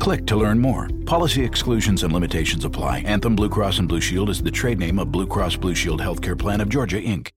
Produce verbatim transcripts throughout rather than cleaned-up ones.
Click to learn more. Policy exclusions and limitations apply. Anthem Blue Cross and Blue Shield is the trade name of Blue Cross Blue Shield Healthcare Plan of Georgia, Incorporated.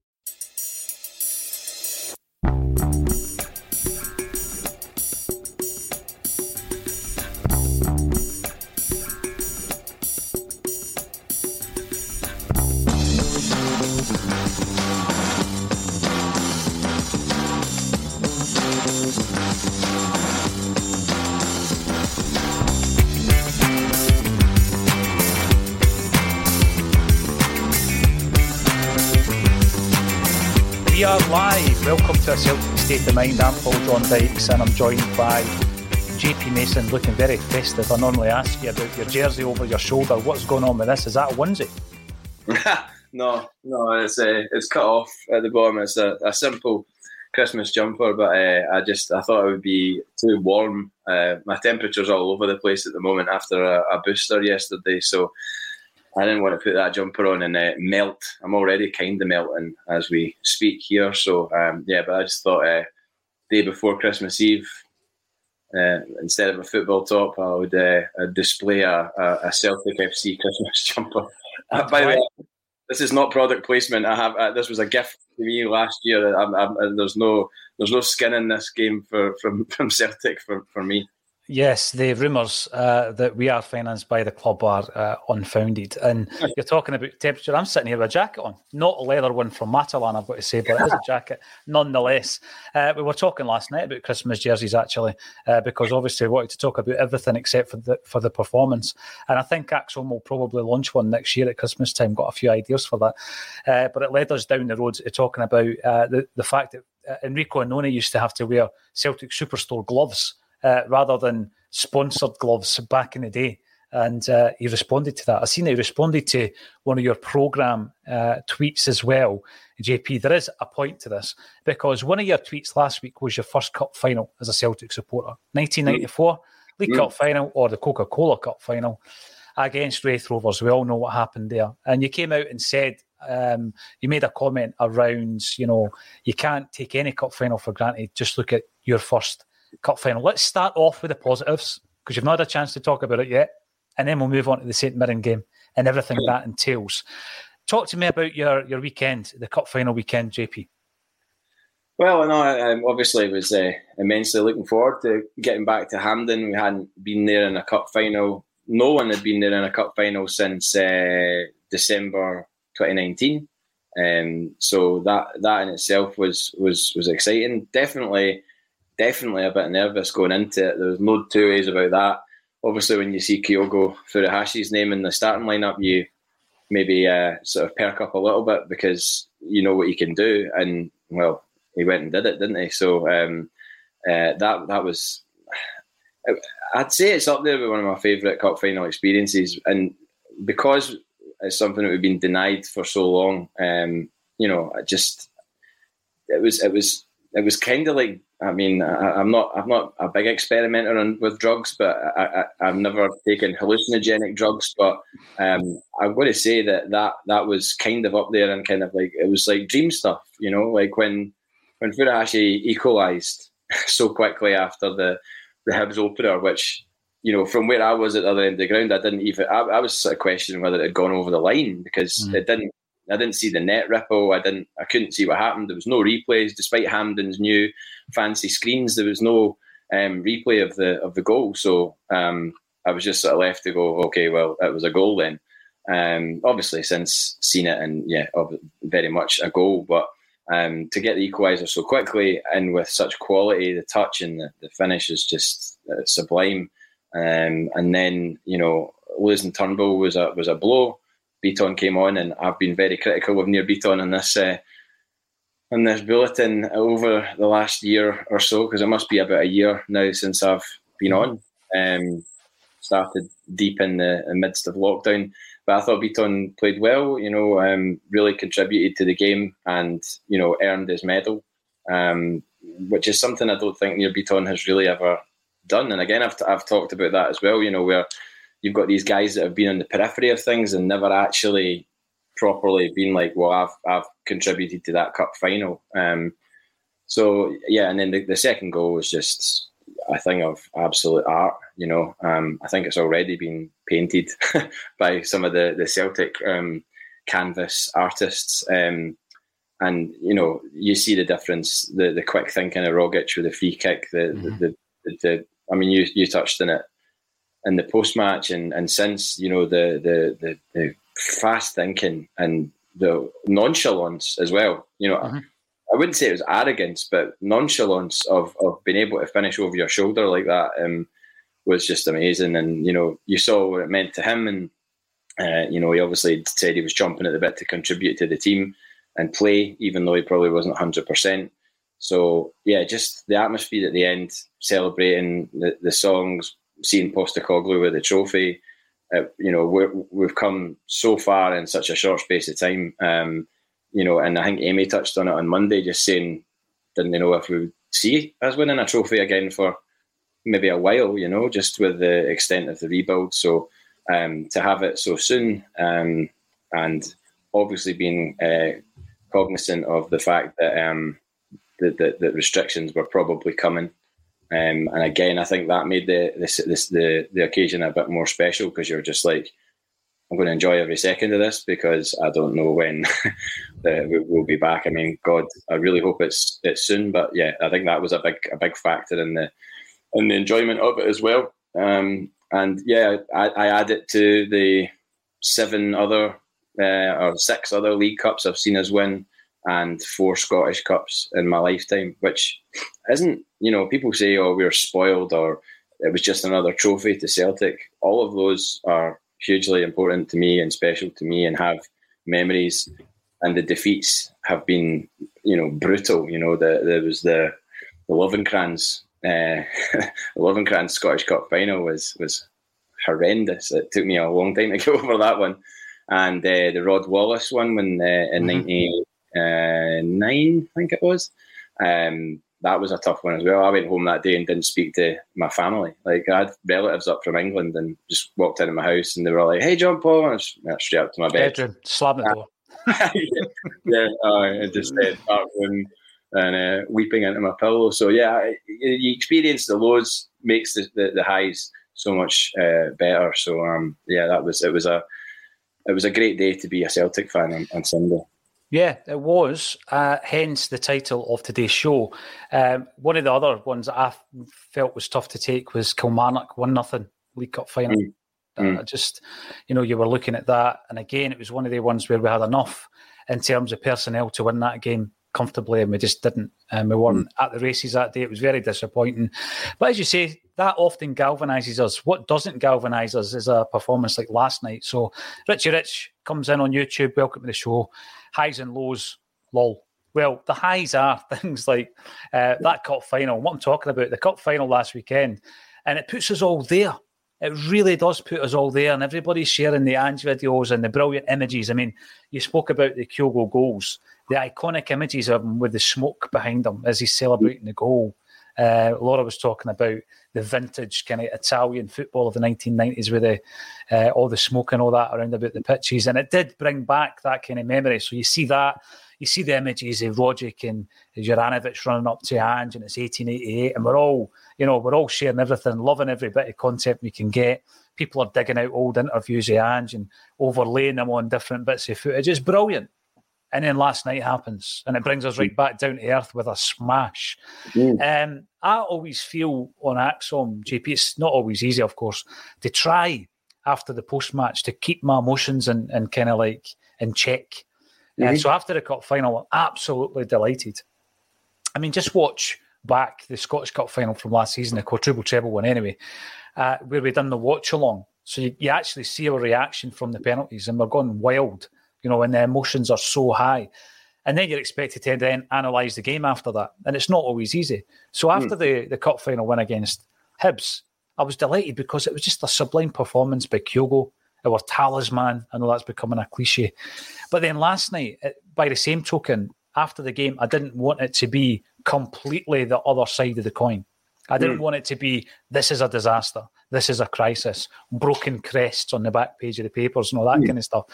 Live. Welcome to A Celtic State of Mind. I'm Paul John Dykes and I'm joined by J P Mason, looking very festive. I normally ask you about your jersey over your shoulder. What's going on with this? Is that a onesie? no, no, it's uh, it's cut off at the bottom. It's a, a simple Christmas jumper, but uh, I just I thought it would be too warm. Uh, my temperature's all over the place at the moment after a, a booster yesterday, so I didn't want to put that jumper on and uh, melt. I'm already kind of melting as we speak here. So, um, yeah, but I just thought uh, day before Christmas Eve, uh, instead of a football top, I would uh, display a, a Celtic F C Christmas jumper. Uh, by the way, this is not product placement. I have uh, this was a gift to me last year. I'm, I'm, there's no there's no skin in this game for from, from Celtic for, for me. Yes, the rumours uh, that we are financed by the club are uh, unfounded. And you're talking about temperature. I'm sitting here with a jacket on, not a leather one from Matalan, I've got to say, but it is a jacket nonetheless. Uh, we were talking last night about Christmas jerseys, actually, uh, because obviously we wanted to talk about everything except for the for the performance. And I think Axon will probably launch one next year at Christmas time. Got a few ideas for that. Uh, but it led us down the road to talking about uh, the, the fact that uh, Enrico Annone used to have to wear Celtic Superstore gloves Uh, rather than sponsored gloves back in the day. And uh, he responded to that. I seen that he responded to one of your programme uh, tweets as well, J P. There is a point to this, because one of your tweets last week was your first cup final as a Celtic supporter, nineteen ninety-four, mm. League mm. Cup final or the Coca-Cola Cup final against Raith Rovers. We all know what happened there. And you came out and said, Um, you made a comment around, you know, you can't take any cup final for granted. Just look at your first cup final. Let's start off with the positives, because you've not had a chance to talk about it yet, and then we'll move on to the St Mirren game and everything yeah. that entails. Talk to me about your, your weekend, the cup final weekend, J P. Well, no, I um, obviously was uh, immensely looking forward to getting back to Hampden. We hadn't been there in a cup final. No one had been there in a cup final since uh, December twenty nineteen. Um, so that that in itself was was was exciting. Definitely, definitely a bit nervous going into it. There was no two ways about that. Obviously, when you see Kyogo Furuhashi's name in the starting lineup, you maybe uh, sort of perk up a little bit because you know what he can do. And well, he went and did it, didn't he? So um, uh, that that was. I'd say it's up there with one of my favourite cup final experiences, and because it's something that we've been denied for so long, um, you know, I just it was it was it was kind of like. I mean, I, I'm not I'm not a big experimenter on, with drugs, but I, I, I've never taken hallucinogenic drugs. But um, I've got to say that, that that was kind of up there, and kind of like it was like dream stuff, you know, like when when Furuhashi equalised so quickly after the. The Hibs opener, which, you know, from where I was at the other end of the ground, I didn't even, I, I was sort of questioning whether it had gone over the line because mm. it didn't, I didn't see the net ripple. I didn't, I couldn't see what happened. There was no replays, despite Hampden's new fancy screens, there was no um, replay of the, of the goal. So um, I was just sort of left to go, okay, well, it was a goal then. Um, obviously since seen it and yeah, very much a goal, but Um, to get the equaliser so quickly and with such quality, the touch and the, the finish is just uh, sublime. Um, and then, you know, losing Turnbull was a was a blow. Beaton came on, and I've been very critical of Nir Bitton in this uh, in this bulletin over the last year or so, because it must be about a year now since I've been on. Um, started deep in the, in the midst of lockdown. But I thought Beaton played well, you know, um, really contributed to the game and, you know, earned his medal, um, which is something I don't think Nir Bitton has really ever done. And again, I've, t- I've talked about that as well, you know, where you've got these guys that have been on the periphery of things and never actually properly been like, well, I've I've contributed to that cup final. Um, so, yeah, and then the, the second goal was just a thing of absolute art, you know. Um, I think it's already been painted by some of the the Celtic um, canvas artists, um, and you know, you see the difference, the the quick thinking of Rogic with the free kick, the mm-hmm. the, the, the I mean, you you touched on it in the post match, and and since, you know, the the the, the fast thinking and the nonchalance as well, you know. Mm-hmm. I wouldn't say it was arrogance, but nonchalance of, of being able to finish over your shoulder like that um, was just amazing. And, you know, you saw what it meant to him. And, uh, you know, he obviously said he was chomping at the bit to contribute to the team and play, even though he probably wasn't one hundred percent. So, yeah, just the atmosphere at the end, celebrating the, the songs, seeing Postecoglou with the trophy. Uh, you know, we're, we've come so far in such a short space of time. Um You know, and I think Amy touched on it on Monday, just saying, didn't they know if we would see us winning a trophy again for maybe a while, you know, just with the extent of the rebuild. So um, to have it so soon, um, and obviously being uh, cognizant of the fact that um, the, the restrictions were probably coming. Um, and again, I think that made the, this, this, the, the occasion a bit more special, because you're just like, I'm going to enjoy every second of this, because I don't know when we'll be back. I mean, God, I really hope it's it's soon. But yeah, I think that was a big a big factor in the in the enjoyment of it as well. Um, and yeah, I, I add it to the seven other uh, or six other League Cups I've seen us win, and four Scottish Cups in my lifetime, which isn't, you know, people say, oh, we're spoiled, or it was just another trophy to Celtic. All of those are hugely important to me and special to me, and have memories. And the defeats have been, you know, brutal. You know, the, there was the the Lovencrans, uh, the Lovencrans Scottish Cup final was was horrendous. It took me a long time to get over that one. And uh, the Rod Wallace one, when uh, in ninety-nine, I think it was. Um, that was a tough one as well. I went home that day and didn't speak to my family. Like, I had relatives up from England and just walked into my house and they were like, hey, John Paul. And I went straight up to my bed. Bedroom, slamming the door. yeah, I just said that one and uh, weeping into my pillow. So yeah, you experience the lows makes the, the, the highs so much uh, better. So um, yeah, that was it was a it was a great day to be a Celtic fan on, on Sunday. Yeah, it was. Uh, hence the title of today's show. Um, one of the other ones that I felt was tough to take was Kilmarnock one nothing League Cup final. Mm. Mm. I just, you know, you were looking at that, and again, it was one of the ones where we had enough in terms of personnel to win that game comfortably, and we just didn't. And we weren't mm. at the races that day. It was very disappointing. But as you say, that often galvanises us. What doesn't galvanise us is a performance like last night. So Richie Rich comes in on YouTube, welcome to the show. Highs and lows, lol. Well, the highs are things like uh, that cup final, what I'm talking about, the cup final last weekend. And it puts us all there. It really does put us all there, and everybody's sharing the Ange videos and the brilliant images. I mean, you spoke about the Kyogo goals, the iconic images of him with the smoke behind him as he's celebrating the goal. Uh, Laura was talking about the vintage kind of Italian football of the nineteen nineties with the, uh, all the smoke and all that around about the pitches, and it did bring back that kind of memory. So you see that. You see the images of Rogic and Juranovic running up to Ange, and it's eighteen eighty-eight, and we're all, you know, we're all sharing everything, loving every bit of content we can get. People are digging out old interviews of Ange and overlaying them on different bits of footage. It's brilliant. And then last night happens, and it brings us right back down to earth with a smash. Mm. Um, I always feel on Axom, J P, it's not always easy, of course, to try after the post-match to keep my emotions in, in kind of like in check. And mm-hmm. uh, so after the Cup final, I'm absolutely delighted. I mean, just watch back the Scottish Cup final from last season, the quadruple treble one anyway, uh, where we done the watch-along. So you, you actually see our reaction from the penalties, and we're going wild, you know, and the emotions are so high. And then you're expected to then analyse the game after that, and it's not always easy. So after mm. the, the Cup final win against Hibs, I was delighted because it was just a sublime performance by Kyogo, our talisman. I know that's becoming a cliche. But then last night, by the same token, after the game, I didn't want it to be completely the other side of the coin. I didn't mm. want it to be, this is a disaster, this is a crisis, broken crests on the back page of the papers and all that mm. kind of stuff.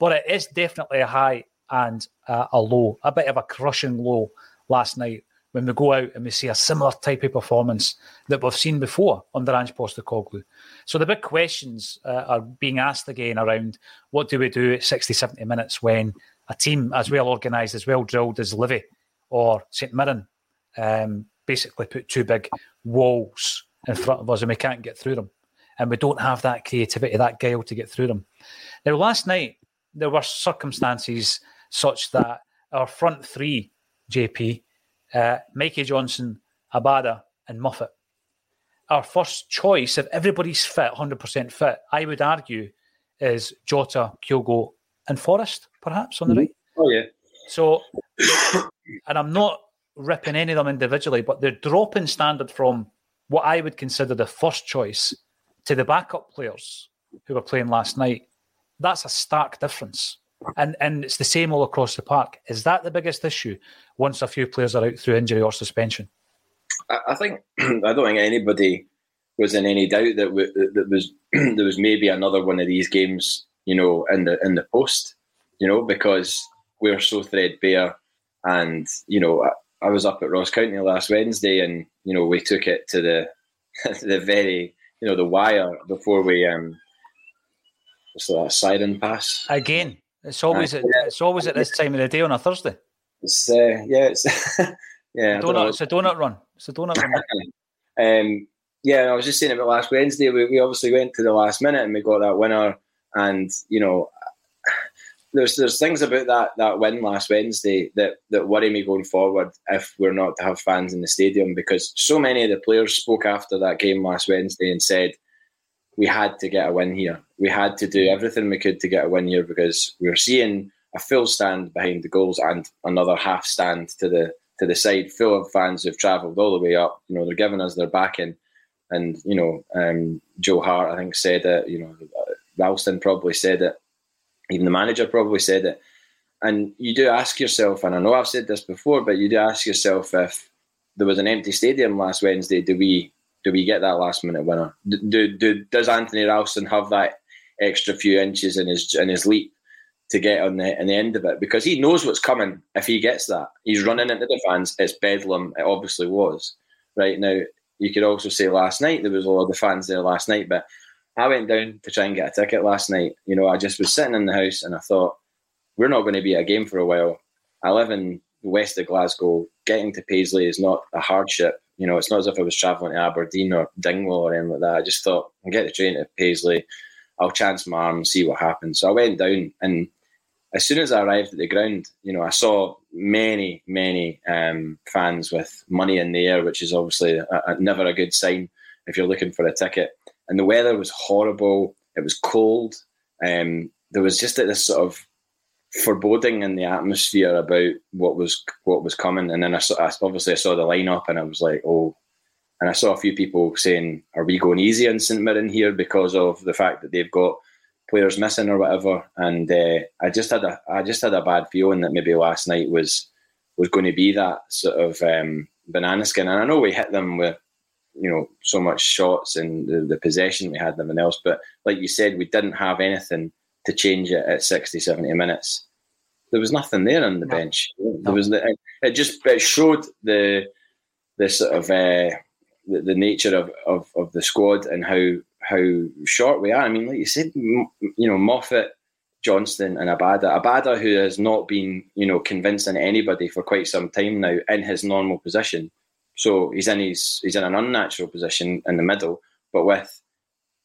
But it is definitely a high and uh, a low, a bit of a crushing low last night when we go out and we see a similar type of performance that we've seen before under Ange Postecoglou. So the big questions uh, are being asked again around what do we do at sixty, seventy minutes when a team as well organised, as well drilled as Livy or St Mirren um, basically put two big walls in front of us and we can't get through them. And we don't have that creativity, that guile to get through them. Now, last night, there were circumstances such that our front three, J P, Uh, Mikey Johnston, Abada and Moffat. Our first choice, if everybody's fit, one hundred percent fit, I would argue, is Jota, Kyogo and Forrest, perhaps, on the mm-hmm. right. Oh, yeah. So, and I'm not ripping any of them individually, but they're dropping standard from what I would consider the first choice to the backup players who were playing last night. That's a stark difference. And and it's the same all across the park. Is that the biggest issue once a few players are out through injury or suspension? I, I think I don't think anybody was in any doubt that we, that, that was there was maybe another one of these games, you know, in the in the post, you know, because we're so threadbare. And you know, I, I was up at Ross County last Wednesday, and you know, we took it to the the very you know the wire before we um, what's that, siren pass again. It's always uh, at, yeah. it's always at this time of the day on a Thursday. It's uh, yeah, it's yeah. Donut, I know. It's a donut run. It's a donut run. um, yeah, I was just saying about last Wednesday. We, we obviously went to the last minute and we got that winner. And you know, there's there's things about that that win last Wednesday that that worry me going forward if we're not to have fans in the stadium, because so many of the players spoke after that game last Wednesday and said, we had to get a win here. We had to do everything we could to get a win here because we were seeing a full stand behind the goals and another half stand to the to the side, full of fans who've travelled all the way up. You know, they're giving us their backing. And, you know, um, Joe Hart, I think, said it. You know, Ralston probably said it. Even the manager probably said it. And you do ask yourself, and I know I've said this before, but you do ask yourself, if there was an empty stadium last Wednesday, do we... Do we get that last minute winner? Do, do does Anthony Ralston have that extra few inches in his in his leap to get on the, on the end of it, because he knows what's coming if he gets that. He's running into the fans. It's bedlam. It obviously was. Right now, you could also say last night there was a lot of the fans there last night, but I went down to try and get a ticket last night. You know, I just was sitting in the house and I thought, we're not going to be at a game for a while. I live in west of Glasgow. Getting to Paisley is not a hardship. You know, it's not as if I was travelling to Aberdeen or Dingwall or anything like that. I just thought, I'll get the train to Paisley. I'll chance my arm and see what happens. So I went down, and as soon as I arrived at the ground, you know, I saw many, many um, fans with money in the air, which is obviously a, a, never a good sign if you're looking for a ticket. And the weather was horrible. It was cold. Um, there was just this sort of foreboding in the atmosphere about what was what was coming. And then I, saw, I obviously I saw the lineup, and I was like, oh. And I saw a few people saying, are we going easy on St Mirren here because of the fact that they've got players missing or whatever? And uh, I just had a I just had a bad feeling that maybe last night was was going to be that sort of um, banana skin. And I know we hit them with, you know, so much shots and the, the possession we had, nothing else. But like you said, we didn't have anything to change it at sixty, seventy minutes. There was nothing there on the no. bench. There no. was the, it just it showed the the sort of uh, the, the nature of, of, of the squad and how how short we are. I mean, like you said, you know, Moffat, Johnston, and Abada. Abada, who has not been, you know, convincing anybody for quite some time now in his normal position. So he's in his he's in an unnatural position in the middle, but with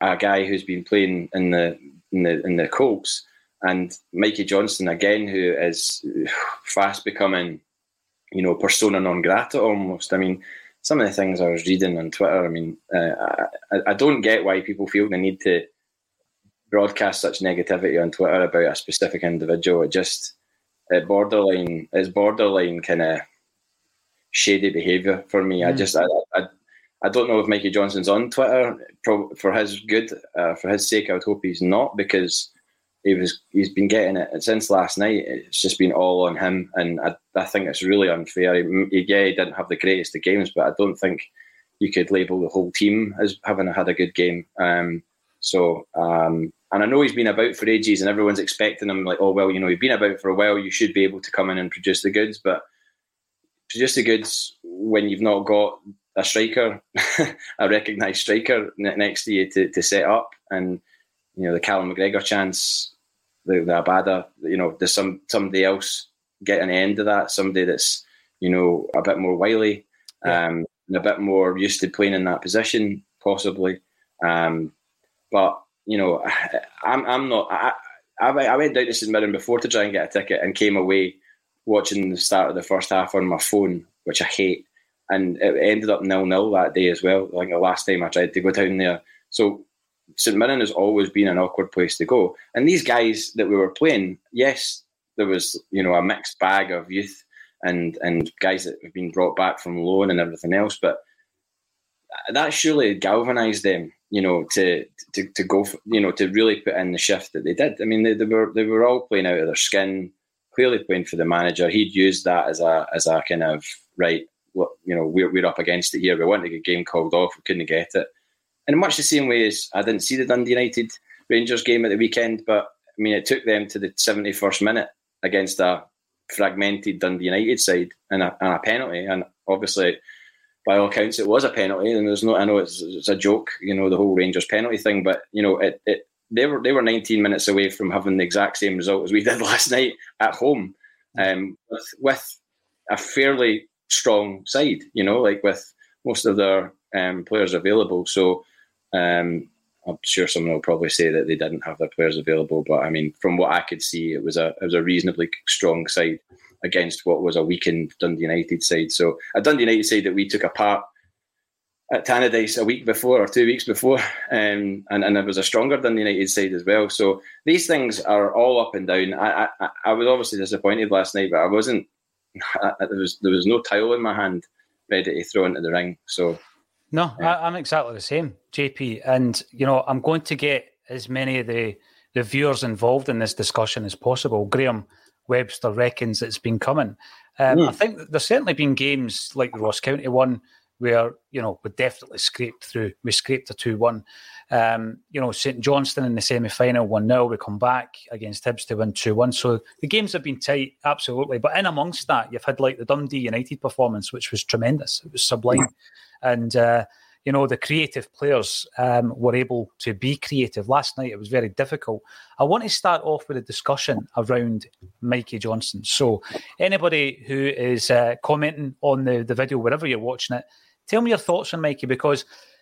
a guy who's been playing in the in the in the Colts, and Mikey Johnston again, who is fast becoming, you know, persona non grata almost. I mean, some of the things I was reading on Twitter. I mean, uh, I, I don't get why people feel the need to broadcast such negativity on Twitter about a specific individual. It just it borderline is borderline kind of shady behaviour for me. Mm. I just I, I I don't know if Mikey Johnston's on Twitter pro, for his good uh, for his sake. I would hope he's not, because he was he's been getting it since last night. It's just been all on him, and I, I think it's really unfair. He, he, yeah, he didn't have the greatest of games, but I don't think you could label the whole team as having had a good game. Um, so um, and I know he's been about for ages, and everyone's expecting him like, oh well, you know, you've been about for a while, you should be able to come in and produce the goods, but. Just the goods when you've not got a striker, a recognised striker next to you to, to set up. And, you know, the Callum McGregor chance, the, the Abada, you know, there's some somebody else getting the end of that, somebody that's, you know, a bit more wily, yeah. um, and a bit more used to playing in that position, possibly. Um, but, you know, I'm, I'm not... I, I, I went down to St Mirren before to try and get a ticket and came away watching the start of the first half on my phone, which I hate, and it ended up nil-nil that day as well, like the last time I tried to go down there. So St Mirren has always been an awkward place to go, and these guys that we were playing, yes, there was, you know, a mixed bag of youth and and guys that have been brought back from loan and everything else, but that surely galvanised them, you know, to to to go, for, you know, to really put in the shift that they did. I mean, they, they were they were all playing out of their skin. Clearly playing for the manager, he'd used that as a as a kind of, right, well, you know, we're we're up against it here. We wanted to get a game called off. We couldn't get it. And in much the same way as I didn't see the Dundee United Rangers game at the weekend, but, I mean, it took them to the seventy-first minute against a fragmented Dundee United side and a, and a penalty. And obviously, by all accounts, it was a penalty. And there's no, I know it's, it's a joke, you know, the whole Rangers penalty thing, but, you know, it... it They were they were nineteen minutes away from having the exact same result as we did last night at home, um, with, with a fairly strong side, you know, like with most of their um, players available. So um, I'm sure someone will probably say that they didn't have their players available, but I mean, from what I could see, it was a it was a reasonably strong side against what was a weakened Dundee United side. So a Dundee United side that we took apart at Tannadice a week before or two weeks before, um, and, and it was a stronger than the United side as well. So these things are all up and down. I I, I was obviously disappointed last night, but I wasn't, I, there was there was no towel in my hand ready to throw into the ring. So No, yeah. I, I'm exactly the same, J P. And, you know, I'm going to get as many of the, the viewers involved in this discussion as possible. Graham Webster reckons it's been coming. Um, mm. I think there's certainly been games like the Ross County one where, you know, we definitely scraped through. We scraped a two one. Um, you know, St Johnston in the semi-final, one nil. We come back against Hibs to win two one. So the games have been tight, absolutely. But in amongst that, you've had like the Dundee United performance, which was tremendous. It was sublime. And, uh, you know, the creative players um, were able to be creative. Last night, it was very difficult. I want to start off with a discussion around Mikey Johnston. So anybody who is uh, commenting on the, the video, wherever you're watching it, tell me your thoughts on Mikey, because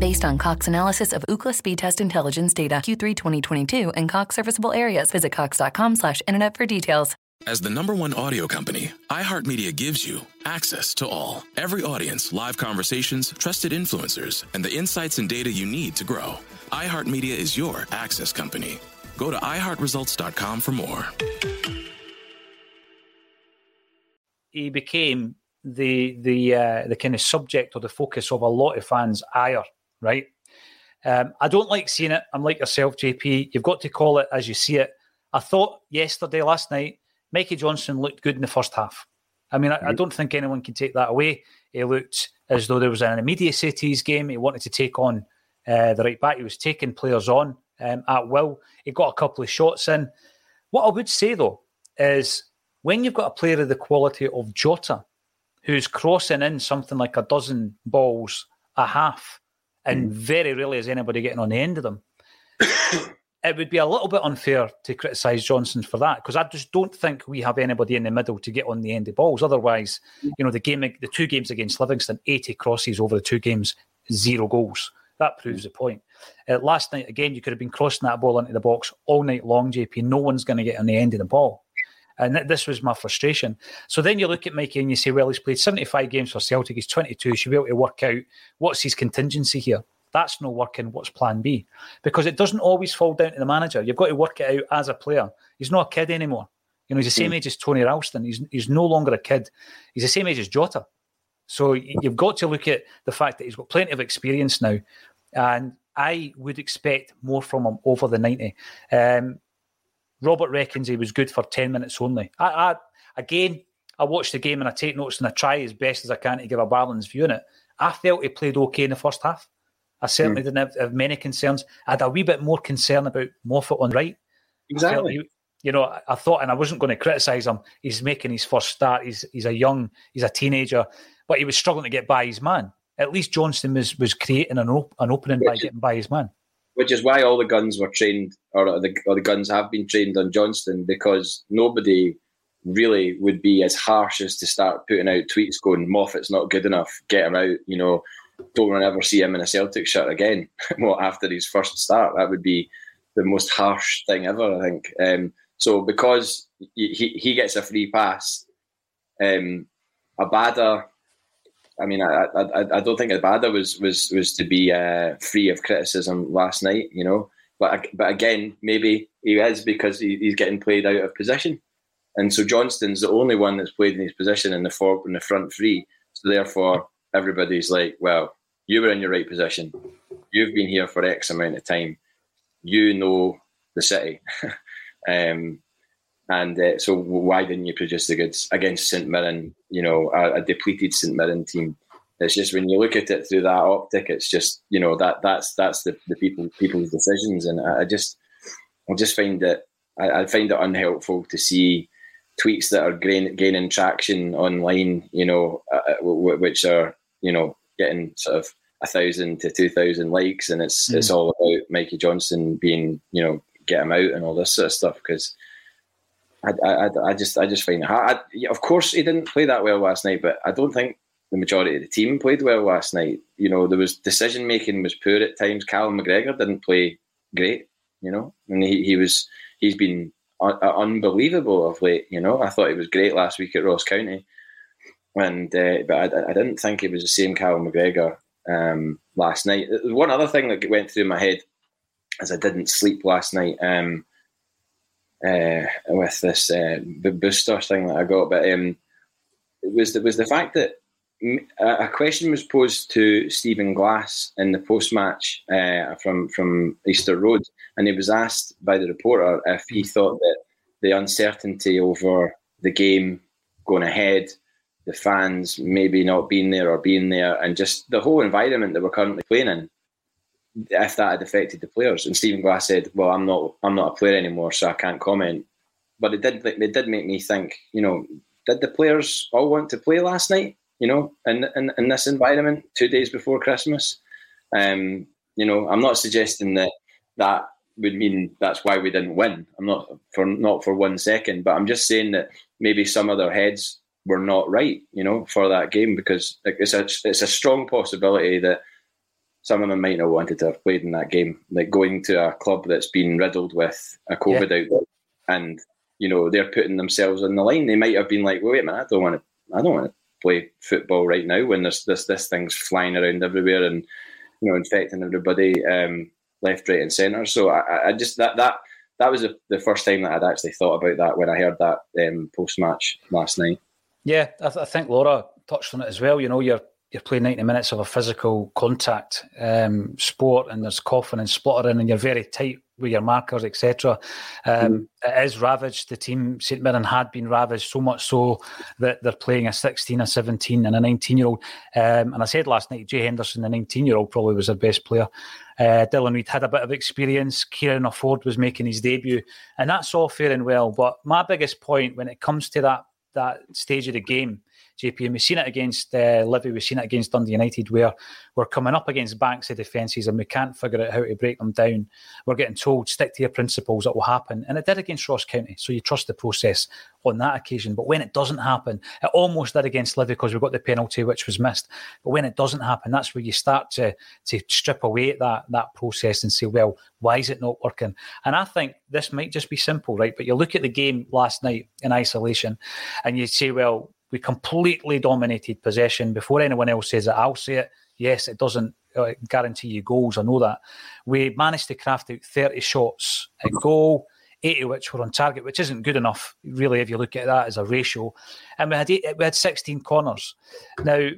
Based on Cox analysis of Ookla speed test intelligence data, Q three twenty twenty-two and Cox serviceable areas. Visit cox.com slash internet for details. As the number one audio company, iHeartMedia gives you access to all. Every audience, live conversations, trusted influencers, and the insights and data you need to grow. iHeartMedia is your access company. Go to i heart results dot com for more. He became the the uh, the kind of subject or the focus of a lot of fans' ire, right? Um, I don't like seeing it. I'm like yourself, J P. You've got to call it as you see it. I thought yesterday, last night, Mikey Johnston looked good in the first half. I mean, I, I don't think anyone can take that away. He looked as though there was an immediacy to his game. He wanted to take on uh, the right back. He was taking players on um, at will. He got a couple of shots in. What I would say, though, is when you've got a player of the quality of Jota, who's crossing in something like a dozen balls a half, and mm. very rarely is anybody getting on the end of them, it would be a little bit unfair to criticise Johnston for that, because I just don't think we have anybody in the middle to get on the end of balls. Otherwise, you know, the game, the two games against Livingston, eighty crosses over the two games, zero goals. That proves the point. Uh, last night, again, you could have been crossing that ball into the box all night long, J P. No one's going to get on the end of the ball. And th- this was my frustration. So then you look at Mikey and you say, well, he's played seventy-five games for Celtic. He's twenty-two. He should be able to work out what's his contingency here. That's not working. What's plan B? Because it doesn't always fall down to the manager. You've got to work it out as a player. He's not a kid anymore. You know, he's the same age as Tony Ralston. He's he's no longer a kid. He's the same age as Jota. So you've got to look at the fact that he's got plenty of experience now. And I would expect more from him over the ninety. Um, Robert reckons he was good for ten minutes only. I, I again, I watch the game and I take notes and I try as best as I can to give a balanced view on it. I felt he played okay in the first half. I certainly mm. didn't have, have many concerns. I had a wee bit more concern about Moffat on right. Exactly. He, you know, I, I thought, and I wasn't going to criticise him, he's making his first start. He's he's a young, he's a teenager, but he was struggling to get by his man. At least Johnston was was creating an, op- an opening by getting by his man. Which is why all the guns were trained, or the, or the guns have been trained on Johnston, because nobody really would be as harsh as to start putting out tweets going, Moffat's not good enough, get him out, you know, don't ever see him in a Celtic shirt again. Well, after his first start, that would be the most harsh thing ever, I think. Um, so because he, he gets a free pass, um, Abada... I mean, I, I I don't think Abada was was was to be uh, free of criticism last night, you know. But but again, maybe he is because he, he's getting played out of position, and so Johnston's the only one that's played in his position in the for, in the front three. So therefore, everybody's like, well, you were in your right position, you've been here for X amount of time, you know the city, um, and uh, so why didn't you produce the goods against St Mirren? You know, a, a depleted St Mirren team. It's just when you look at it through that optic, it's just, you know, that that's that's the, the people people's decisions, and I just I just find it I, I find it unhelpful to see tweets that are gain, gaining traction online, you know, uh, which are, you know, getting sort of a thousand to two thousand likes, and it's mm. it's all about Mikey Johnston being, you know, get him out and all this sort of stuff, because. I, I, I just I just find it hard. I, of course, he didn't play that well last night, but I don't think the majority of the team played well last night. You know, there was decision making was poor at times. Callum McGregor didn't play great. You know, and he, he was he's been un- unbelievable of late. You know, I thought he was great last week at Ross County, and uh, but I, I didn't think it was the same Callum McGregor um, last night. One other thing that went through my head as I didn't sleep last night um, uh, with this uh, booster thing that I got. But um, it was the, was the fact that a question was posed to Stephen Glass in the post-match uh, from, from Easter Road, and he was asked by the reporter if he thought that the uncertainty over the game going ahead, the fans maybe not being there or being there, and just the whole environment that we're currently playing in, if that had affected the players. And Stephen Glass said, well, I'm not I'm not a player anymore, so I can't comment. But it did, it did make me think, you know, did the players all want to play last night? You know, in, in in this environment, two days before Christmas, um, you know, I'm not suggesting that that would mean that's why we didn't win. I'm not for not for one second, but I'm just saying that maybe some of their heads were not right, you know, for that game, because it's a it's a strong possibility that some of them might not wanted to have played in that game. Like going to a club that's been riddled with a COVID yeah. outbreak, and you know they're putting themselves on the line. They might have been like, well, wait a minute, I don't want to, I don't want to. play football right now when there's this this thing's flying around everywhere and you know infecting everybody um, left, right, and centre. So I, I just that that that was the, the first time that I'd actually thought about that when I heard that um, post match last night. Yeah, I, th- I think Laura touched on it as well. You know, you're you're playing ninety minutes of a physical contact um, sport, and there's coughing and spluttering, and you're very tight with your markers, et cetera. Um, mm. It is ravaged. The team, St Mirren, had been ravaged, so much so that they're playing a sixteen, a seventeen and a nineteen-year-old. Um, and I said last night, Jay Henderson, the nineteen-year-old, probably was their best player. Uh, Dylan Reid had a bit of experience. Kieran O'Ford was making his debut. And that's all fair and well. But my biggest point when it comes to that that stage of the game, J P, and we've seen it against uh, Livy, we've seen it against Dundee United, where we're coming up against banks of defences and we can't figure out how to break them down. We're getting told, stick to your principles, it will happen. And it did against Ross County, so you trust the process on that occasion. But when it doesn't happen, it almost did against Livy because we got the penalty, which was missed. But when it doesn't happen, that's where you start to to strip away at that, that process and say, well, why is it not working? And I think this might just be simple, right? But you look at the game last night in isolation and you say, well, we completely dominated possession. Before anyone else says it, I'll say it. Yes, it doesn't guarantee you goals. I know that. We managed to craft out thirty shots at goal, eighty of which were on target, which isn't good enough, really, if you look at that as a ratio. And we had eight, we had sixteen corners. Now,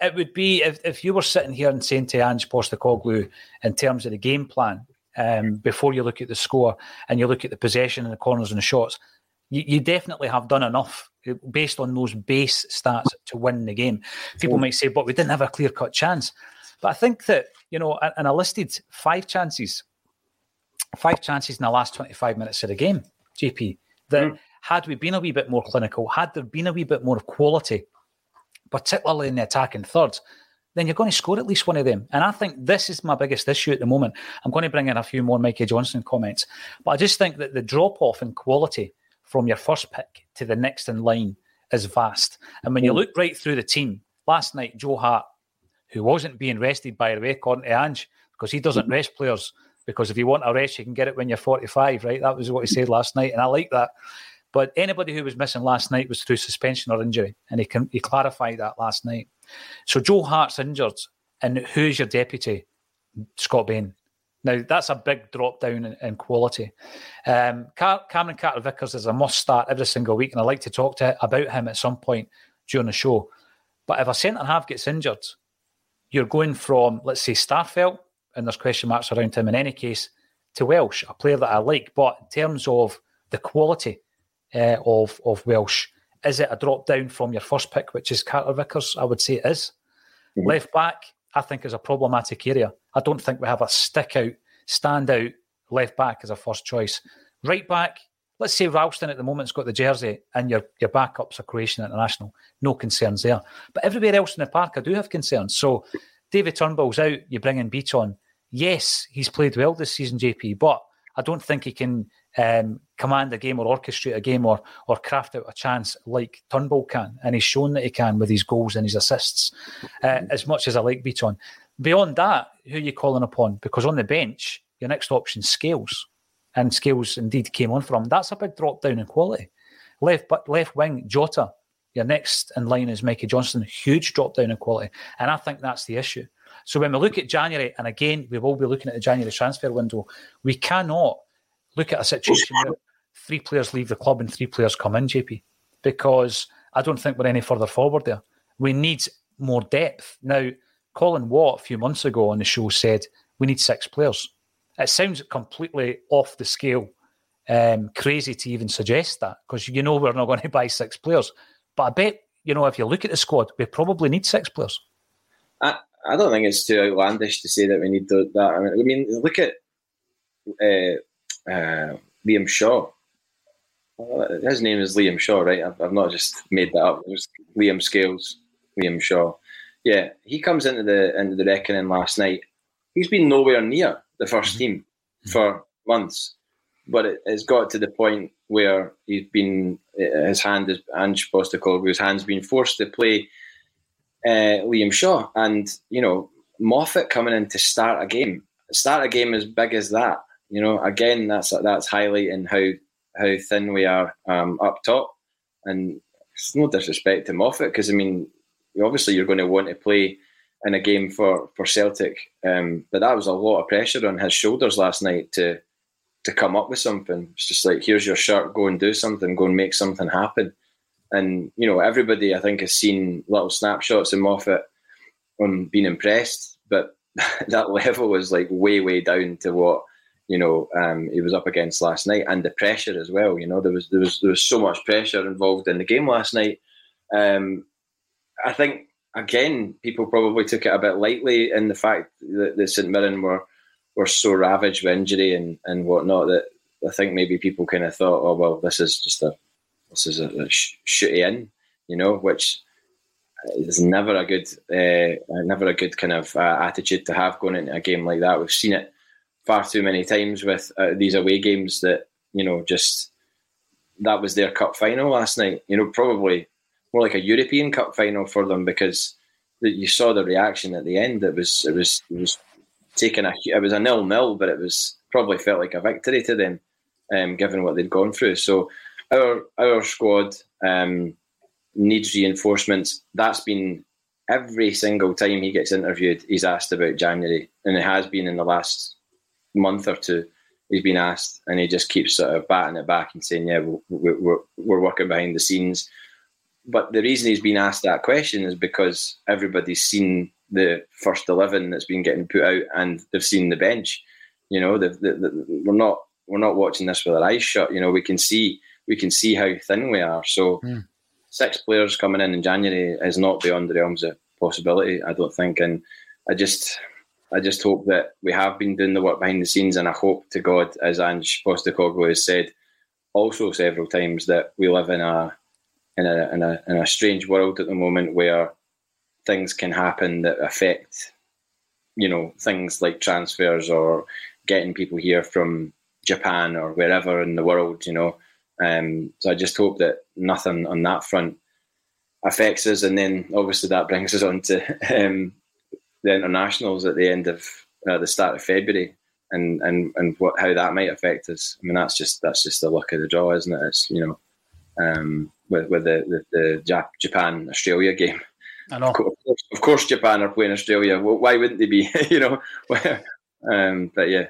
it would be, if, if you were sitting here and saying to Ange Postecoglou, in terms of the game plan, um, before you look at the score and you look at the possession and the corners and the shots, you, you definitely have done enough based on those base stats to win the game. People might say, but we didn't have a clear-cut chance. But I think that, you know, and I listed five chances, five chances in the last twenty-five minutes of the game, J P, that mm. had we been a wee bit more clinical, had there been a wee bit more quality, particularly in the attacking third, then you're going to score at least one of them. And I think this is my biggest issue at the moment. I'm going to bring in a few more Mikey Johnston comments. But I just think that the drop-off in quality from your first pick to the next in line is vast. And when you look right through the team, last night, Joe Hart, who wasn't being rested, by the way, according to Ange, because he doesn't rest players, because if you want a rest, you can get it when you're forty-five, right? That was what he said last night, and I like that. But anybody who was missing last night was through suspension or injury, and he, can, he clarified that last night. So Joe Hart's injured, and who's your deputy? Scott Bain. Now, that's a big drop down in, in quality. Um, Car- Cameron Carter-Vickers is a must start every single week, and I like to talk to about him at some point during the show. But if a centre-half gets injured, you're going from, let's say, Starfelt, and there's question marks around him in any case, to Welsh, a player that I like. But in terms of the quality uh, of, of Welsh, is it a drop down from your first pick, which is Carter-Vickers? I would say it is. Mm-hmm. Left back, I think, is a problematic area. I don't think we have a stick-out, stand-out left-back as a first choice. Right-back, let's say Ralston at the moment's got the jersey and your, your back-up's a Croatian international. No concerns there. But everywhere else in the park, I do have concerns. So David Turnbull's out, you bring in Beaton. Yes, he's played well this season, J P, but I don't think he can um, command a game or orchestrate a game or or craft out a chance like Turnbull can. And he's shown that he can with his goals and his assists, uh, as much as I like Beaton. Beyond that, who are you calling upon? Because on the bench, your next option is Scales. And Scales indeed came on from. That's a big drop down in quality. Left but left wing, Jota. Your next in line is Mikey Johnston. Huge drop down in quality. And I think that's the issue. So when we look at January, and again, we will be looking at the January transfer window, we cannot look at a situation where three players leave the club and three players come in, J P, because I don't think we're any further forward there. We need more depth. Now, Colin Watt a few months ago on the show said, we need six players. It sounds completely off the scale, um, crazy to even suggest that, because you know we're not going to buy six players. But I bet, you know, if you look at the squad, we probably need six players. I, I don't think it's too outlandish to say that we need that. I mean, I mean look at uh, uh, Liam Shaw. His name is Liam Shaw, right? I've, I've not just made that up. It was Liam Scales, Liam Shaw. Yeah, he comes into the into the reckoning last night. He's been nowhere near the first team for months, but it, it's got to the point where he's been his hand is Ange Postecoglou, his hand's been forced to play uh, Liam Shaw, and you know Moffat coming in to start a game, start a game as big as that. You know, again, that's that's highlighting how. how thin we are um, up top. And it's no disrespect to Moffat, because, I mean, obviously you're going to want to play in a game for, for Celtic, um, but that was a lot of pressure on his shoulders last night to to come up with something. It's just like, here's your shirt, go and do something, go and make something happen. And, you know, everybody, I think, has seen little snapshots of Moffat on being impressed, but that level was, like, way, way down to what you know, um, he was up against last night, and the pressure as well. You know, there was there was there was so much pressure involved in the game last night. Um, I think again, people probably took it a bit lightly in the fact that, that St Mirren were were so ravaged with injury and, and whatnot that I think maybe people kind of thought, oh well, this is just a this is a, a shooty in, you know, which is never a good uh, never a good kind of uh, attitude to have going into a game like that. We've seen it far too many times with uh, these away games that, you know, just that was their cup final last night. You know, probably more like a European Cup final for them, because the, you saw the reaction at the end. It was it was it was taking a it was a nil nil, but it was probably felt like a victory to them, um, given what they'd gone through. So our our squad um, needs reinforcements. That's been every single time he gets interviewed, he's asked about January, and it has been in the last month or two, he's been asked, and he just keeps sort of batting it back and saying, yeah, we're, we're, we're working behind the scenes. But the reason he's been asked that question is because everybody's seen the first eleven that's been getting put out, and they've seen the bench. You know, the, the, the, we're not we're not watching this with our eyes shut. You know, we can see we can see how thin we are. So mm. six players coming in in January is not beyond the realms of possibility, I don't think. And I just... I just hope that we have been doing the work behind the scenes, and I hope to God, as Ange Postecoglou has said also several times, that we live in a in a in a in a strange world at the moment where things can happen that affect, you know, things like transfers or getting people here from Japan or wherever in the world, you know. Um, so I just hope that nothing on that front affects us, and then obviously that brings us on to. Um, the internationals at the end of uh, the start of February, and and and what how that might affect us. I mean, that's just that's just the luck of the draw, isn't it? It's, you know, um, with with the the, the Jap- Japan Australia game. I know. Of course, of course, Japan are playing Australia. Well, why wouldn't they be? You know, um, but yeah,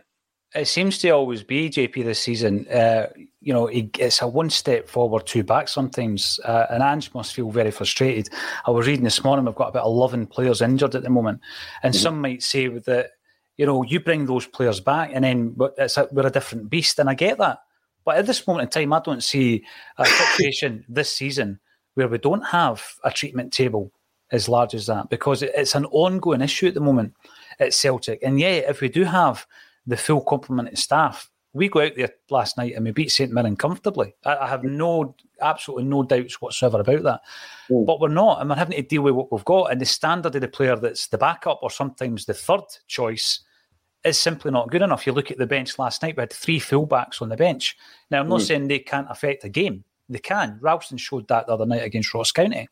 it seems to always be J P this season. Uh, you know, it, it's a one step forward, two back sometimes. Uh, and Ange must feel very frustrated. I was reading this morning, we've got about eleven players injured at the moment. And mm-hmm. some might say that, you know, you bring those players back and then it's a, we're a different beast. And I get that. But at this moment in time, I don't see a situation this season where we don't have a treatment table as large as that, because it's an ongoing issue at the moment at Celtic. And yeah, if we do have the full complement of staff, we go out there last night and we beat St Mirren comfortably. I, I have no, absolutely no doubts whatsoever about that. Mm. But we're not, and we're having to deal with what we've got. And the standard of the player that's the backup or sometimes the third choice is simply not good enough. You look at the bench last night, we had three fullbacks on the bench. Now, I'm not mm. saying they can't affect a game. They can. Ralston showed that the other night against Ross County.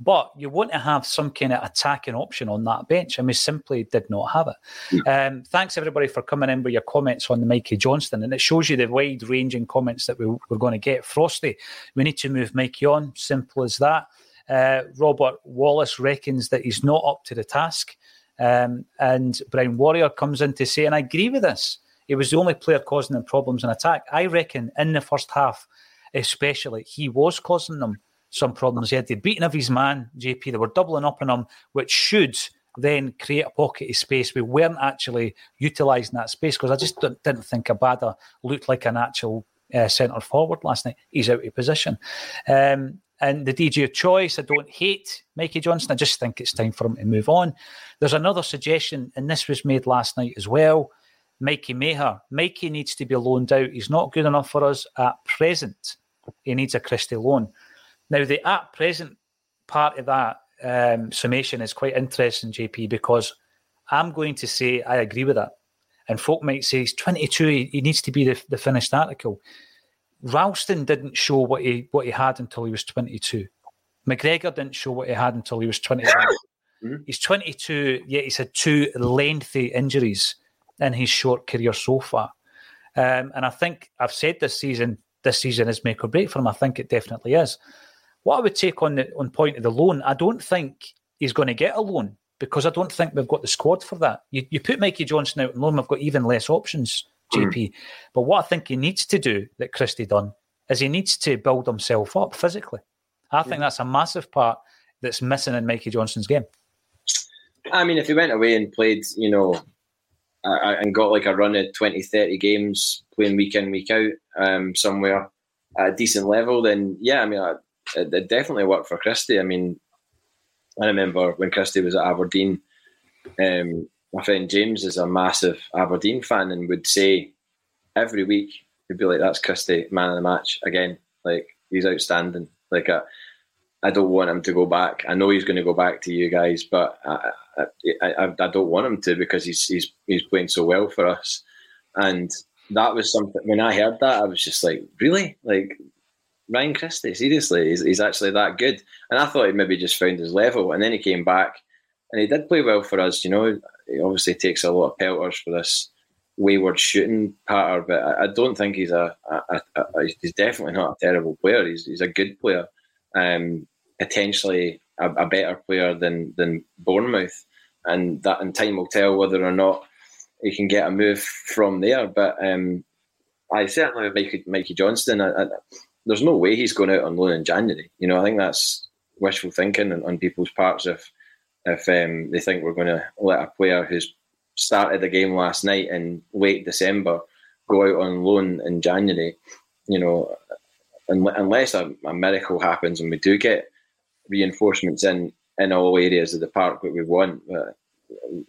But you want to have some kind of attacking option on that bench, and we simply did not have it. Yeah. Um, thanks, everybody, for coming in with your comments on the Mikey Johnston. And it shows you the wide-ranging comments that we, we're going to get. Frosty, we need to move Mikey on. Simple as that. Uh, Robert Wallace reckons that he's not up to the task. Um, and Brian Warrior comes in to say, and I agree with this, he was the only player causing them problems in attack. I reckon in the first half, especially, he was causing them some problems. He had the beating of his man, J P. They were doubling up on him, which should then create a pocket of space. We weren't actually utilising that space because I just d- didn't think Abada looked like an actual uh, centre forward last night. He's out of position. Um, and the D J of choice, I don't hate Mikey Johnston. I just think it's time for him to move on. There's another suggestion, and this was made last night as well. Mikey Maher. Mikey needs to be loaned out. He's not good enough for us at present. He needs a Christie loan. Now, the at present part of that um, summation is quite interesting, J P, because I'm going to say I agree with that. And folk might say he's twenty-two, he, he needs to be the, the finished article. Ralston didn't show what he what he had until he was twenty-two. McGregor didn't show what he had until he was twenty-one. Mm-hmm. He's twenty-two, yet he's had two lengthy injuries in his short career so far. Um, and I think I've said this season, this season is make or break for him. I think it definitely is. What I would take on the on point of the loan, I don't think he's going to get a loan because I don't think we've got the squad for that. You, you put Mikey Johnston out on loan, we've got even less options, J P. Mm. But what I think he needs to do that Christie done is he needs to build himself up physically. I mm. think that's a massive part that's missing in Mikey Johnston's game. I mean, if he went away and played, you know, uh, and got like a run of twenty, thirty games playing week in, week out um, somewhere at a decent level, then yeah, I mean, I, It, it definitely worked for Christie. I mean, I remember when Christie was at Aberdeen, um, my friend James is a massive Aberdeen fan and would say every week, he'd be like, that's Christie, man of the match again. Like, he's outstanding. Like, I, I don't want him to go back. I know he's going to go back to you guys, but I, I, I, I don't want him to because he's, he's, he's playing so well for us. And that was something, when I heard that, I was just like, really? Like, Ryan Christie, seriously, he's, he's actually that good. And I thought he maybe just found his level. And then he came back and he did play well for us. You know, he obviously takes a lot of pelters for this wayward shooting pattern, but I, I don't think he's a, a, a, a, he's definitely not a terrible player. He's he's a good player, um, potentially a, a better player than, than Bournemouth. And that in time will tell whether or not he can get a move from there. But um, I certainly with Mikey, Mikey Johnston, I, I there's no way he's going out on loan in January. You know, I think that's wishful thinking on, on people's parts if if um, they think we're going to let a player who's started the game last night in late December go out on loan in January. You know, unless a, a miracle happens and we do get reinforcements in, in all areas of the park that we want, but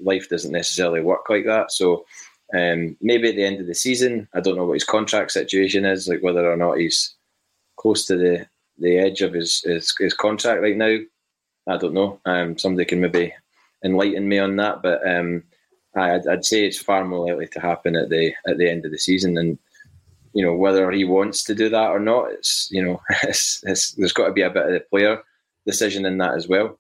life doesn't necessarily work like that. So um, maybe at the end of the season, I don't know what his contract situation is, like whether or not he's close to the, the edge of his, his his contract right now. I don't know. Um, somebody can maybe enlighten me on that, but um, I, I'd, I'd say it's far more likely to happen at the at the end of the season. And you know whether he wants to do that or not, it's you know it's, it's, there's got to be a bit of the player decision in that as well.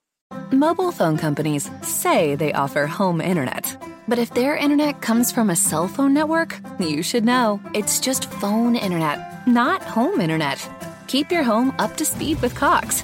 Mobile phone companies say they offer home internet, but if their internet comes from a cell phone network, you should know it's just phone internet, not home internet. Keep your home up to speed with Cox.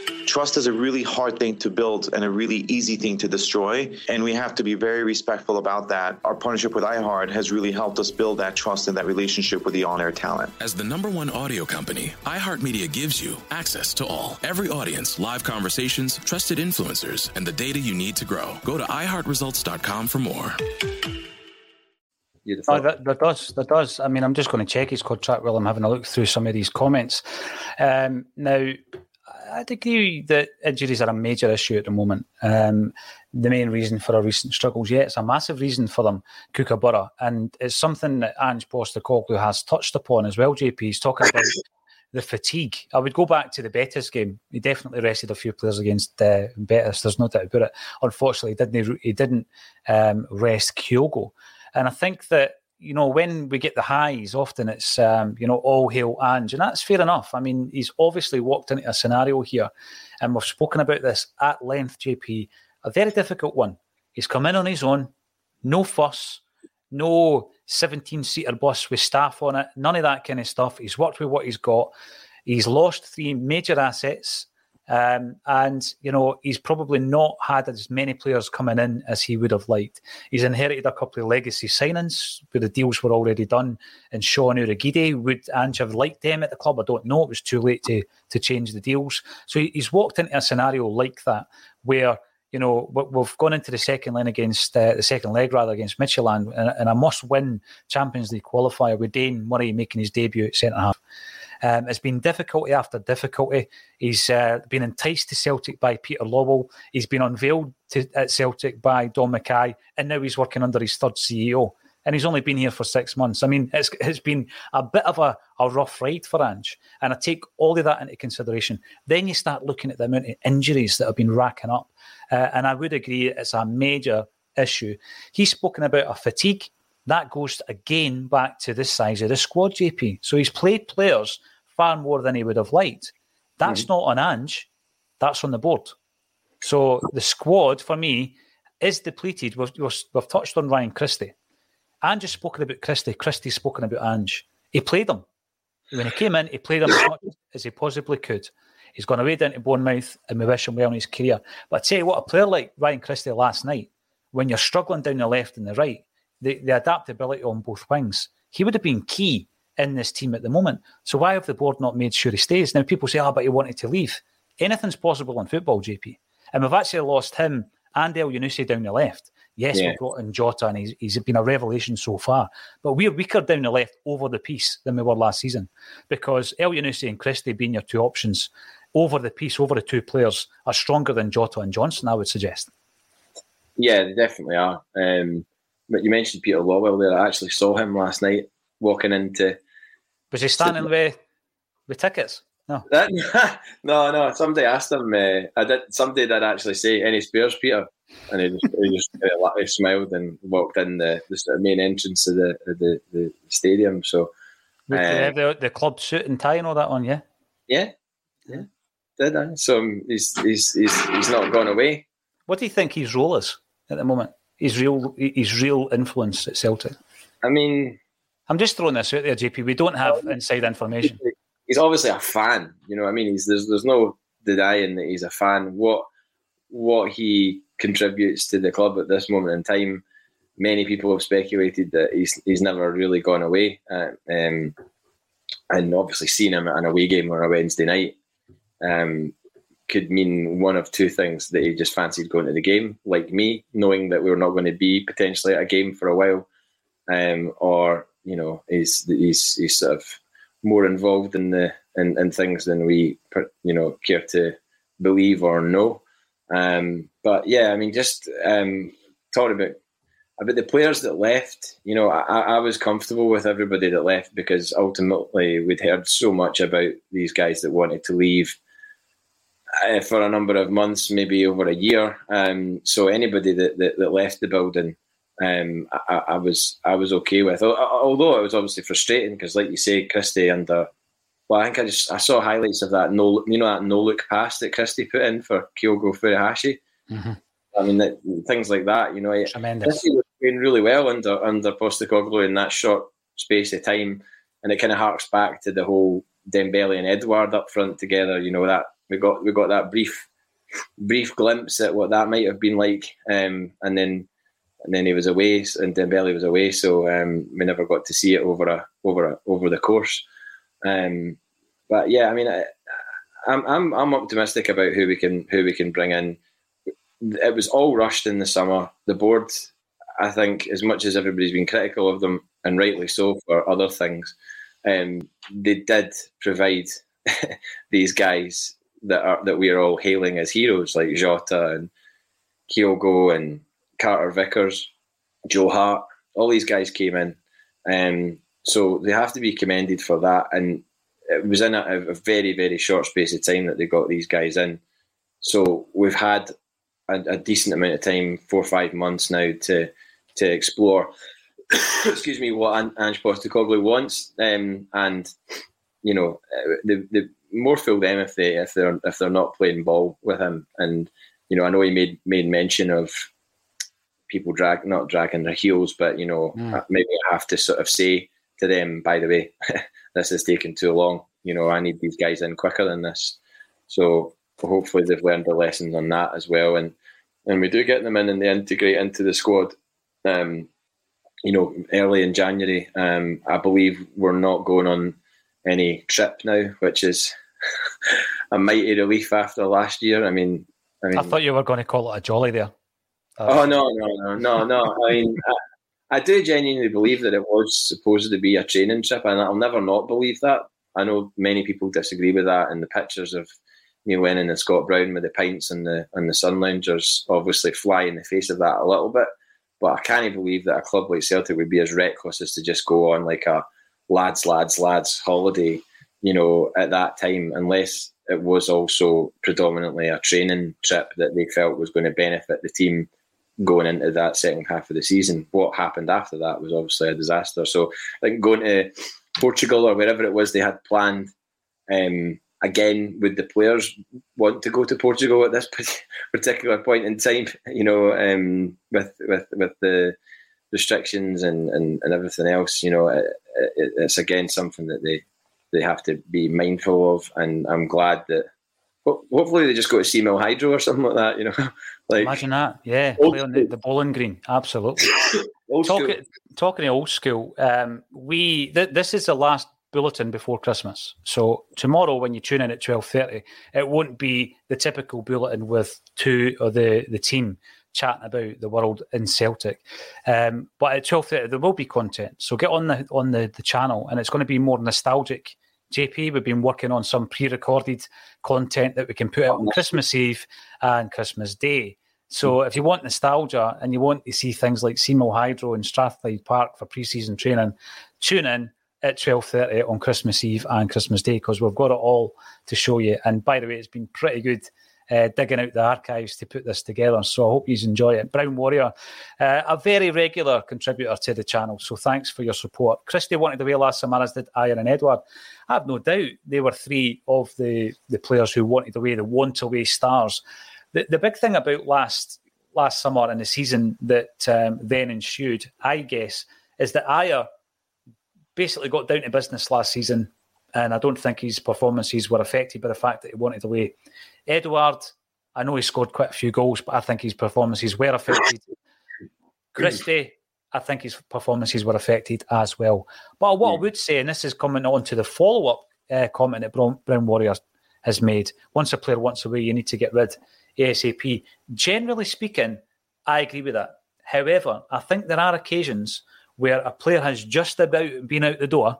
Trust is a really hard thing to build and a really easy thing to destroy, and we have to be very respectful about that. Our partnership with iHeart has really helped us build that trust and that relationship with the on-air talent. As the number one audio company, iHeartMedia gives you access to all. Every audience, live conversations, trusted influencers, and the data you need to grow. Go to i heart results dot com for more. Oh, that, that does, that does. I mean, I'm just going to check his contract while I'm having a look through some of these comments. Um, now, I'd agree that injuries are a major issue at the moment. Um, the main reason for our recent struggles, yeah, it's a massive reason for them, Kookaburra. And it's something that Ange Postecoglou has touched upon as well, J P. He's talking about the fatigue. I would go back to the Betis game. He definitely rested a few players against uh, Betis. There's no doubt about it. Unfortunately, he didn't, he didn't um, rest Kyogo. And I think that you know, when we get the highs, often it's, um, you know, all hail Ange. And that's fair enough. I mean, he's obviously walked into a scenario here, and we've spoken about this at length, J P, a very difficult one. He's come in on his own, no fuss, no seventeen-seater bus with staff on it, none of that kind of stuff. He's worked with what he's got. He's lost three major assets. Um, and, you know, he's probably not had as many players coming in as he would have liked. He's inherited a couple of legacy signings where the deals were already done. And Shaw and Uragide, would Ange have liked them at the club? I don't know. It was too late to, to change the deals. So he's walked into a scenario like that where, you know, we've gone into the second leg against uh, the second leg rather against Michelin, and, and a must-win Champions League qualifier with Dane Murray making his debut at centre half. Um, it's been difficulty after difficulty. He's uh, been enticed to Celtic by Peter Lawwell. He's been unveiled to, at Celtic by Dom Mackay, and now he's working under his third C E O. And he's only been here for six months. I mean, it's it's been a bit of a, a rough ride for Ange. And I take all of that into consideration. Then you start looking at the amount of injuries that have been racking up. Uh, and I would agree it's a major issue. He's spoken about a fatigue. That goes again back to the size of the squad, J P. So he's played players far more than he would have liked. That's mm-hmm. not on Ange. That's on the board. So the squad, for me, is depleted. We've, we've, we've touched on Ryan Christie. Ange has spoken about Christie. Christie's spoken about Ange. He played him. When he came in, he played him as much as he possibly could. He's gone away down to Bournemouth, and we wish him well in his career. But I tell you what, a player like Ryan Christie last night, when you're struggling down the left and the right, the, the adaptability on both wings, he would have been key in this team at the moment. So why have the board not made sure he stays? Now, people say, oh, but he wanted to leave. Anything's possible in football, J P. And we've actually lost him and El Yunusi down the left. Yes, yeah. We brought in Jota, and he's, he's been a revelation so far. But we're weaker down the left over the piece than we were last season, because El Yunusi and Christie being your two options over the piece, over the two players, are stronger than Jota and Johnson, I would suggest. Yeah, they definitely are. Um, but you mentioned Peter Lawwell there. I actually saw him last night walking into... Was he standing to... with, with tickets? No. That, no, no. Somebody asked him. Uh, I did. Somebody did actually say, "Any spares, Peter?" And he just, he just he smiled and walked in the, the main entrance of the the, the stadium. So uh, the, the club suit and tie and all that on, yeah, yeah, yeah. Did I? So he's he's he's he's not gone away. What do you think his role is at the moment? His real his real influence at Celtic. I mean, I'm just throwing this out there, J P. We don't have inside information. He's obviously a fan, you know what I mean? He's, there's there's no denying that he's a fan. What what he contributes to the club at this moment in time, many people have speculated that he's he's never really gone away. Uh, um, and obviously seeing him at an away game on a Wednesday night um, could mean one of two things: that he just fancied going to the game, like me, knowing that we were not going to be potentially at a game for a while, um, or, you know, he's, he's, he's sort of more involved in the in, in things than we, you know, care to believe or know. Um, but yeah, I mean, just um, talking about about the players that left. You know, I, I was comfortable with everybody that left, because ultimately we'd heard so much about these guys that wanted to leave uh, for a number of months, maybe over a year. Um, so anybody that, that that left the building, Um, I, I was I was okay with, although it was obviously frustrating because, like you say, Christie and uh, well, I think I just I saw highlights of that no, you know, that no look pass that Christie put in for Kyogo Furuhashi. Mm-hmm. I mean, that, things like that, you know. Tremendous. Christie was doing really well under under Postecoglou in that short space of time, and it kind of harks back to the whole Dembele and Edouard up front together. You know, that we got we got that brief brief glimpse at what that might have been like, um, and then. And then he was away, and Dembele was away, so um, we never got to see it over a over a, over the course. Um, but yeah, I mean, I, I'm I'm I'm optimistic about who we can who we can bring in. It was all rushed in the summer. The board, I think, as much as everybody's been critical of them, and rightly so for other things, um, they did provide these guys that are that we are all hailing as heroes, like Jota and Kyogo and Carter-Vickers, Joe Hart, all these guys came in. Um, so they have to be commended for that. And it was in a, a very, very short space of time that they got these guys in. So we've had a, a decent amount of time, four or five months now, to to explore excuse me, what Ange Postecoglou wants, um, and you know, the the more fool them if they if they're if they're not playing ball with him. And you know, I know he made made mention of people drag not dragging their heels, but you know, mm. maybe I have to sort of say to them, by the way, this is taking too long. You know, I need these guys in quicker than this. So hopefully they've learned their lessons on that as well, and and we do get them in and they integrate into the squad. Um, you know, early in January, um, I believe we're not going on any trip now, which is a mighty relief after last year. I mean, I mean, I thought you were going to call it a jolly there. Uh, oh no, no, no, no, no! I mean, I, I do genuinely believe that it was supposed to be a training trip, and I'll never not believe that. I know many people disagree with that, and the pictures of Neil Lennon and Scott Brown with the pints and the and the sun loungers obviously fly in the face of that a little bit. But I can't believe that a club like Celtic would be as reckless as to just go on like a lads, lads, lads holiday, you know, at that time, unless it was also predominantly a training trip that they felt was going to benefit the team going into that second half of the season. What happened after that was obviously a disaster. So I think going to Portugal or wherever it was they had planned, um, again, would the players want to go to Portugal at this particular point in time? You know, um, with with with the restrictions and, and, and everything else, you know, it, it, it's again something that they they have to be mindful of. And I'm glad that ho- hopefully they just go to Sea Mill Hydro or something like that. You know, like imagine that, yeah, play on the, the bowling green, absolutely. Talking talking old school, um, we th- this is the last bulletin before Christmas. So tomorrow when you tune in at twelve thirty, it won't be the typical bulletin with two or the, the team chatting about the world in Celtic. Um, but at twelve thirty, there will be content. So get on the on the, the channel, and it's going to be more nostalgic. J P, we've been working on some pre-recorded content that we can put out on Christmas Eve and Christmas Day. So if you want nostalgia and you want to see things like Sea Mill Hydro and Strathclyde Park for pre-season training, tune in at twelve thirty on Christmas Eve and Christmas Day, because we've got it all to show you. And by the way, it's been pretty good uh, digging out the archives to put this together, so I hope you enjoy it. Brown Warrior, uh, a very regular contributor to the channel, so thanks for your support. Christie wanted away last summer, as did Iron and Edward. I have no doubt they were three of the, the players who wanted away, the want-away stars. The, the big thing about last, last summer and the season that um, then ensued, I guess, is that Iyer basically got down to business last season, and I don't think his performances were affected by the fact that he wanted away. Edward, I know he scored quite a few goals, but I think his performances were affected. Christie, I think his performances were affected as well. But what yeah. I would say, and this is coming on to the follow-up uh, comment that Brown, Brown Warrior has made, once a player wants away, you need to get rid ASAP. Generally speaking, I agree with that. However, I think there are occasions where a player has just about been out the door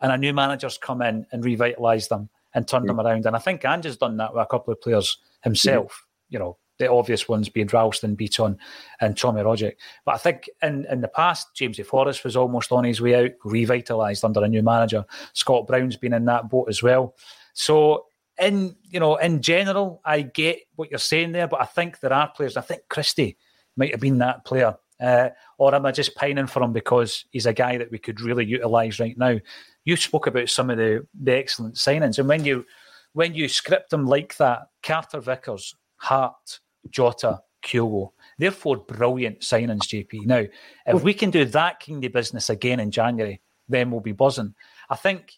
and a new manager's come in and revitalised them and turned yeah. them around. And I think Ange has done that with a couple of players himself, yeah. you know, the obvious ones being Ralston, Beaton and Tommy Rogic. But I think in, in the past, Jamesy Forrest was almost on his way out, revitalised under a new manager. Scott Brown's been in that boat as well. So in, you know, in general, I get what you're saying there, but I think there are players, I think Christie might have been that player. Uh, or am I just pining for him because he's a guy that we could really utilise right now? You spoke about some of the, the excellent signings, and when you when you script them like that, Carter-Vickers, Hart, Jota, Kyogo, they're four brilliant signings, J P. Now, if we can do that kind of business again in January, then we'll be buzzing. I think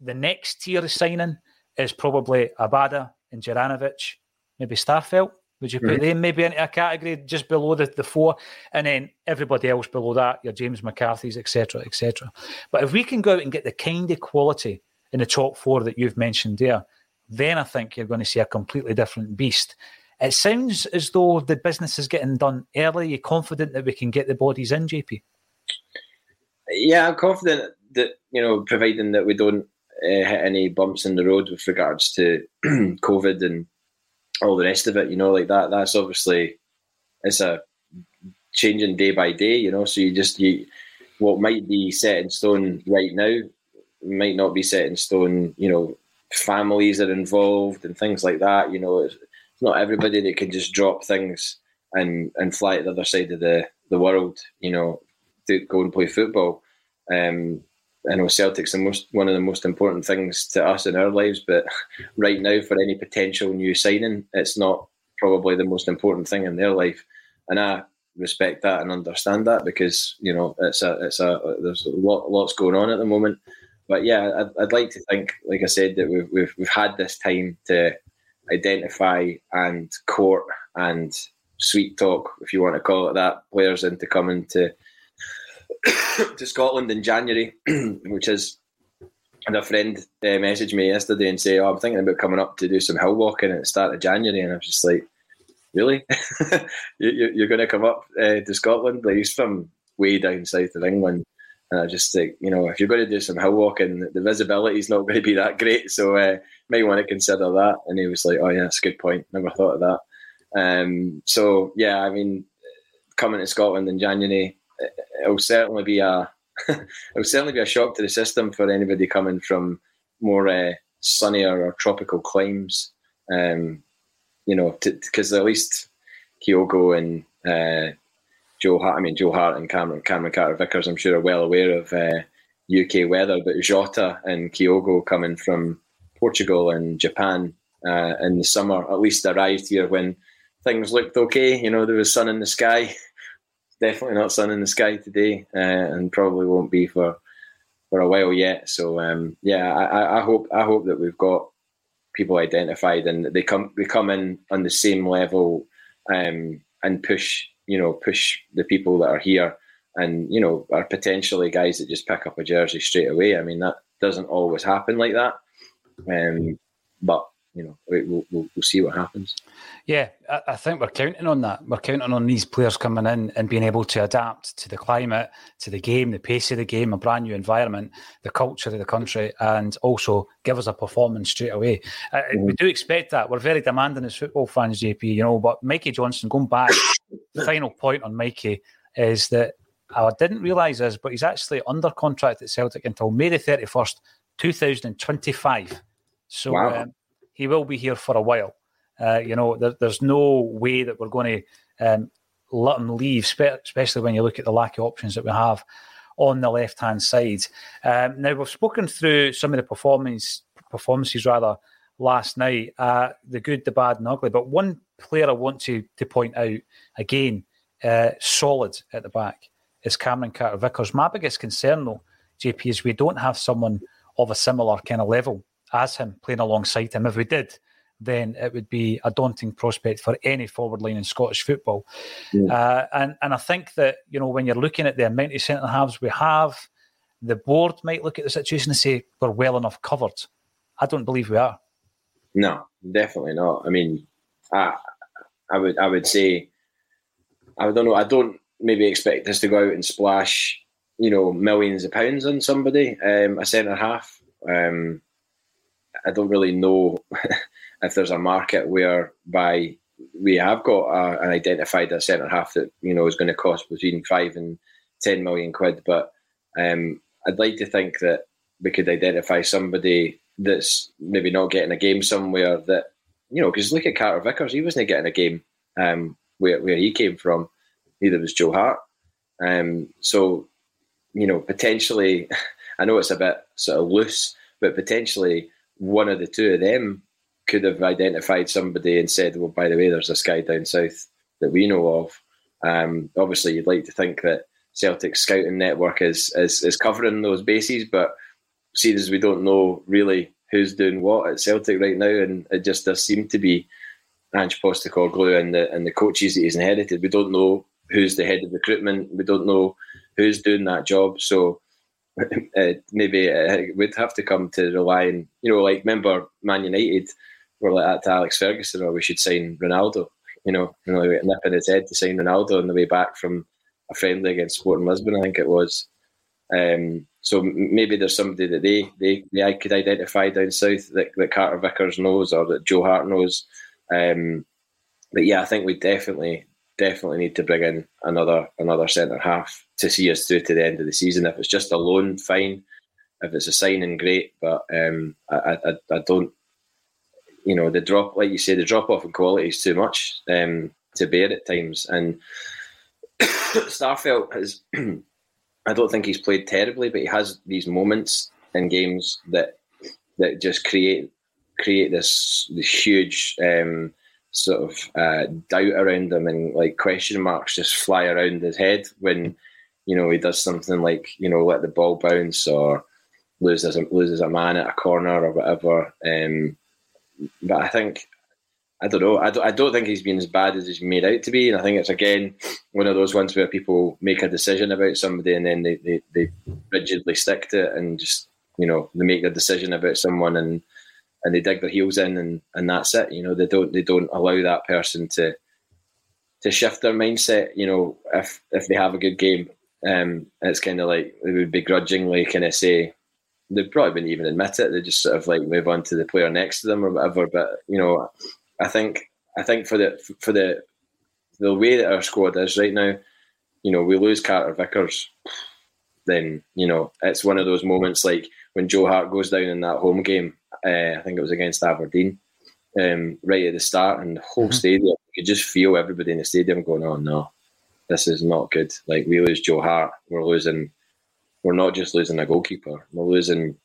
the next tier of signing is probably Abada and Juranovic, maybe Starfelt. Would you put mm-hmm. them maybe into a category just below the, the four? And then everybody else below that, your James McCarthy's, et cetera, et cetera. But if we can go out and get the kind of quality in the top four that you've mentioned there, then I think you're going to see a completely different beast. It sounds as though the business is getting done early. You're confident that we can get the bodies in, J P? Yeah, I'm confident that, you know, providing that we don't uh, hit any bumps in the road with regards to COVID and all the rest of it, you know, like that, that's obviously, it's a changing day by day, you know, so you just, you, what might be set in stone right now might not be set in stone, you know, families are involved and things like that, you know, it's, it's not everybody that can just drop things and, and fly to the other side of the, the world, you know, to go and play football. Um, I know Celtic's the most, one of the most important things to us in our lives, but right now for any potential new signing, it's not probably the most important thing in their life. And I respect that and understand that, because you know it's a it's a there's a lot lots going on at the moment. But yeah, I'd, I'd like to think, like I said, that we've we've we've had this time to identify and court and sweet talk, if you want to call it that, players into coming to to Scotland in January, which is. And a friend uh, messaged me yesterday and said, "Oh, I'm thinking about coming up to do some hill walking at the start of January." And I was just like, "Really? you, you, you're going to come up uh, to Scotland?" Like, he's from way down south of England, and I just think, you know, if you're going to do some hill walking, the visibility is not going to be that great, so uh, you may want to consider that. And he was like, "Oh yeah, that's a good point. Never thought of that." Um, so yeah, I mean, coming to Scotland in January, it, it'll certainly be a it would certainly be a shock to the system for anybody coming from more uh, sunnier or tropical climes, um, you know, because at least Kyogo and uh, Joe Hart, I mean Joe Hart and Cameron, Cameron Carter-Vickers, I'm sure are well aware of uh, U K weather, but Jota and Kyogo coming from Portugal and Japan uh, in the summer, at least arrived here when things looked okay, you know, there was sun in the sky. Definitely not sun in the sky today, uh, and probably won't be for, for a while yet. So um, yeah, I, I hope I hope that we've got people identified and they come they come in on the same level um, and push you know push the people that are here, and you know are potentially guys that just pick up a jersey straight away. I mean, that doesn't always happen like that, um, but. You know, we'll, we'll, we'll see what happens. Yeah, I, I think we're counting on that. We're counting on these players coming in and being able to adapt to the climate, to the game, the pace of the game, a brand new environment, the culture of the country, and also give us a performance straight away. Uh, mm-hmm. We do expect that. We're very demanding as football fans, J P, you know, but Mikey Johnston, going back, the final point on Mikey is that I didn't realise this, but he's actually under contract at Celtic until May the thirty-first, twenty twenty-five. So, wow. Um, he will be here for a while. Uh, you know, there, there's no way that we're going to um, let him leave, spe- especially when you look at the lack of options that we have on the left-hand side. Um, now, we've spoken through some of the performance, performances rather last night, uh, the good, the bad and ugly. But one player I want to, to point out, again, uh, solid at the back, is Cameron Carter-Vickers. My biggest concern, though, J P, is we don't have someone of a similar kind of level as him, playing alongside him. If we did, then it would be a daunting prospect for any forward line in Scottish football. Yeah. Uh, and, and I think that, you know, when you're looking at the amount of centre-halves we have, the board might look at the situation and say, we're well enough covered. I don't believe we are. No, definitely not. I mean, I, I would I would say, I don't know, I don't maybe expect us to go out and splash, you know, millions of pounds on somebody, um, a centre-half. Um I don't really know if there's a market whereby we have got a, an identified a centre half that you know is going to cost between five and ten million quid. But um, I'd like to think that we could identify somebody that's maybe not getting a game somewhere. That you know, because look at Carter-Vickers, he wasn't getting a game um, where where he came from. Neither was Joe Hart. Um, so you know, potentially, I know it's a bit sort of loose, but potentially. One of the two of them could have identified somebody and said, well, by the way, there's this guy down south that we know of. Um, obviously, you'd like to think that Celtic's scouting network is, is is covering those bases, but seeing as we don't know really who's doing what at Celtic right now, and it just does seem to be Ange Postecoglou and the, and the coaches that he's inherited. We don't know who's the head of recruitment. We don't know who's doing that job. So, Uh, maybe uh, we'd have to come to rely on, you know, like remember Man United were like that to Alex Ferguson, or we should sign Ronaldo, you know, you know nipping his head to sign Ronaldo on the way back from a friendly against Sporting Lisbon, I think it was. Um, so maybe there's somebody that they they, they could identify down south that, that Carter-Vickers knows or that Joe Hart knows. Um, but yeah, I think we definitely... Definitely need to bring in another another centre half to see us through to the end of the season. If it's just a loan, fine. If it's a signing, great. But um, I, I I don't, you know, the drop, like you say, the drop off in quality is too much um, to bear at times. And Starfelt has I don't think he's played terribly, but he has these moments in games that that just create create this, this huge um, sort of uh, doubt around him, and like question marks just fly around his head when, you know, he does something like, you know, let the ball bounce or loses a, loses a man at a corner or whatever. Um, but I think, I don't know, I don't, I don't think he's been as bad as he's made out to be. And I think it's, again, one of those ones where people make a decision about somebody and then they, they, they rigidly stick to it and just, you know, they make a decision about someone and, and they dig their heels in and, and that's it. You know, they don't they don't allow that person to to shift their mindset, you know, if if they have a good game. Um, it's kind of like they would begrudgingly kind of say, they probably wouldn't even admit it. They just sort of like move on to the player next to them or whatever. But you know, I think I think for the for the the way that our squad is right now, you know, we lose Carter-Vickers, then you know it's one of those moments like when Joe Hart goes down in that home game. Uh, I think it was against Aberdeen, um, right at the start, and the whole mm-hmm. stadium, you could just feel everybody in the stadium going, "Oh no, this is not good." Like, we lose Joe Hart, we're losing. We're not just losing a goalkeeper; we're losing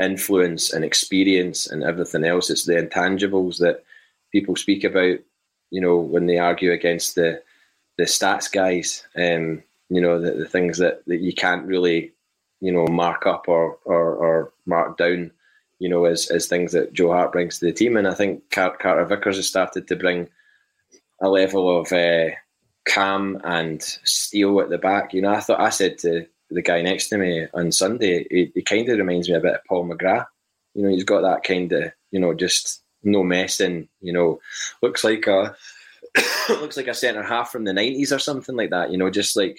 influence and experience and everything else. It's the intangibles that people speak about, you know, when they argue against the the stats guys. Um, you know, the, the things that, that you can't really, you know, mark up or or, or mark down. You know, as, as things that Joe Hart brings to the team. And I think Carter-Vickers has started to bring a level of uh, calm and steel at the back. You know, I thought I said to the guy next to me on Sunday, he, he kind of reminds me a bit of Paul McGrath. You know, he's got that kind of, you know, just no messing, you know, looks like a looks like a centre-half from the nineties or something like that, you know, just like...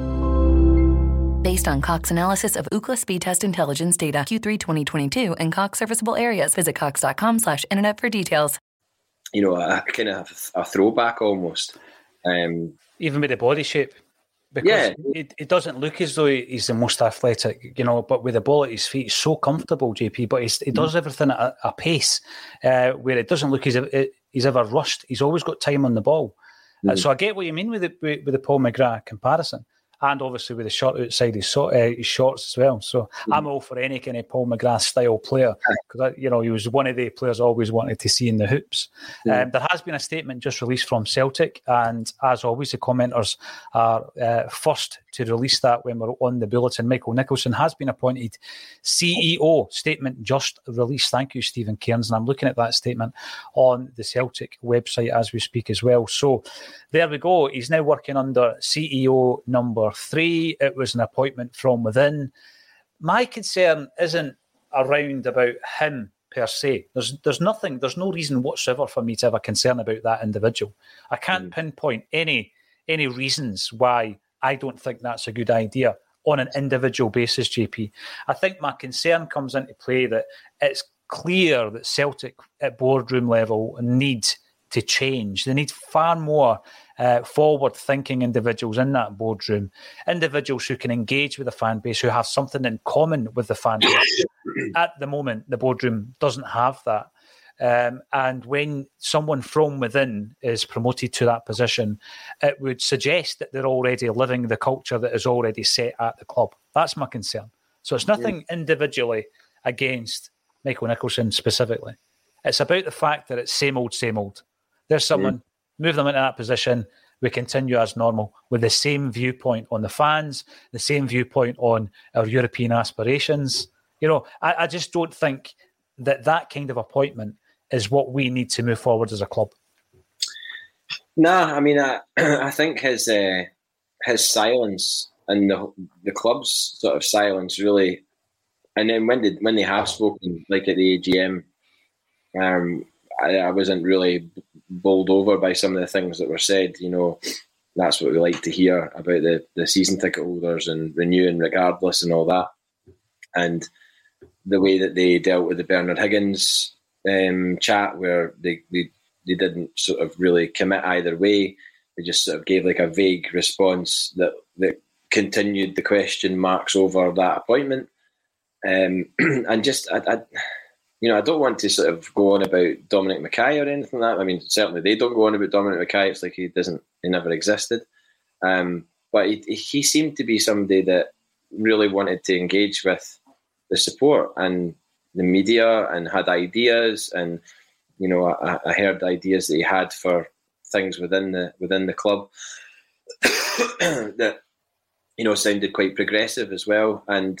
Based on Cox analysis of Ookla speed test intelligence data, Q three twenty twenty-two and Cox serviceable areas. Visit cox.com slash internet for details. You know, a kind of a throwback almost. Um, Even with the body shape, because yeah. it, it doesn't look as though he's the most athletic, you know, but with the ball at his feet, he's so comfortable, J P, but he's, he does everything at a, a pace uh, where it doesn't look as if he's ever rushed. He's always got time on the ball. Mm. Uh, so I get what you mean with the, with the Paul McGrath comparison, and obviously with the shot outside his, so, uh, his shorts as well. So mm. I'm all for any kind of Paul McGrath-style player, because, you know, he was one of the players I always wanted to see in the hoops. Mm. Um, there has been a statement just released from Celtic, and as always, the commenters are uh, first to release that when we're on the bulletin. Michael Nicholson has been appointed C E O. Statement just released. Thank you, Stephen Cairns. And I'm looking at that statement on the Celtic website as we speak as well. So there we go. He's now working under C E O number three. It was an appointment from within. My concern isn't around about him per se. There's there's nothing, there's no reason whatsoever for me to have a concern about that individual. I can't mm. pinpoint any any reasons why I don't think that's a good idea on an individual basis, J P. I think my concern comes into play that it's clear that Celtic at boardroom level need to change. They need far more uh, forward-thinking individuals in that boardroom, individuals who can engage with the fan base, who have something in common with the fan base. At the moment, the boardroom doesn't have that. Um, and when someone from within is promoted to that position, it would suggest that they're already living the culture that is already set at the club. That's my concern. So it's nothing yeah. individually against Michael Nicholson specifically. It's about the fact that it's same old, same old. There's someone, yeah. move them into that position, we continue as normal with the same viewpoint on the fans, the same viewpoint on our European aspirations. You know, I, I just don't think that that kind of appointment is what we need to move forward as a club. No, I mean, I, I think his uh, his silence and the the club's sort of silence really, and then when did when they have spoken, like at the A G M, um, I, I wasn't really bowled over by some of the things that were said. You know, that's what we like to hear about the, the season ticket holders and renewing regardless and all that, and the way that they dealt with the Bernard Higgins Um, chat where they, they they didn't sort of really commit either way. They just sort of gave like a vague response that that continued the question marks over that appointment. Um, and just, I, I, you know, I don't want to sort of go on about Dominic Mackay or anything like that. I mean, certainly they don't go on about Dominic Mackay. It's like he doesn't, he never existed. Um, but he, he seemed to be somebody that really wanted to engage with the support and the media and had ideas. And, you know, I, I heard ideas that he had for things within the within the club that, you know, sounded quite progressive as well. And,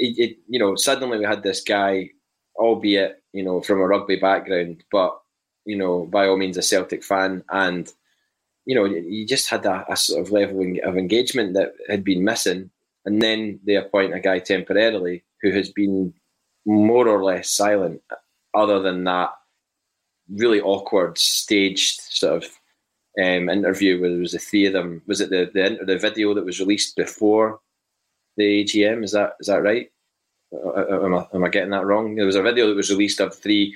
it, it, you know, suddenly we had this guy, albeit, you know, from a rugby background, but, you know, by all means a Celtic fan. And, you know, you just had a, a sort of level of engagement that had been missing. And then they appoint a guy temporarily who has been more or less silent, other than that really awkward, staged sort of um, interview where there was the three of them. Was it the, the the video that was released before the A G M? Is that is that right? Am I, am I getting that wrong? There was a video that was released of three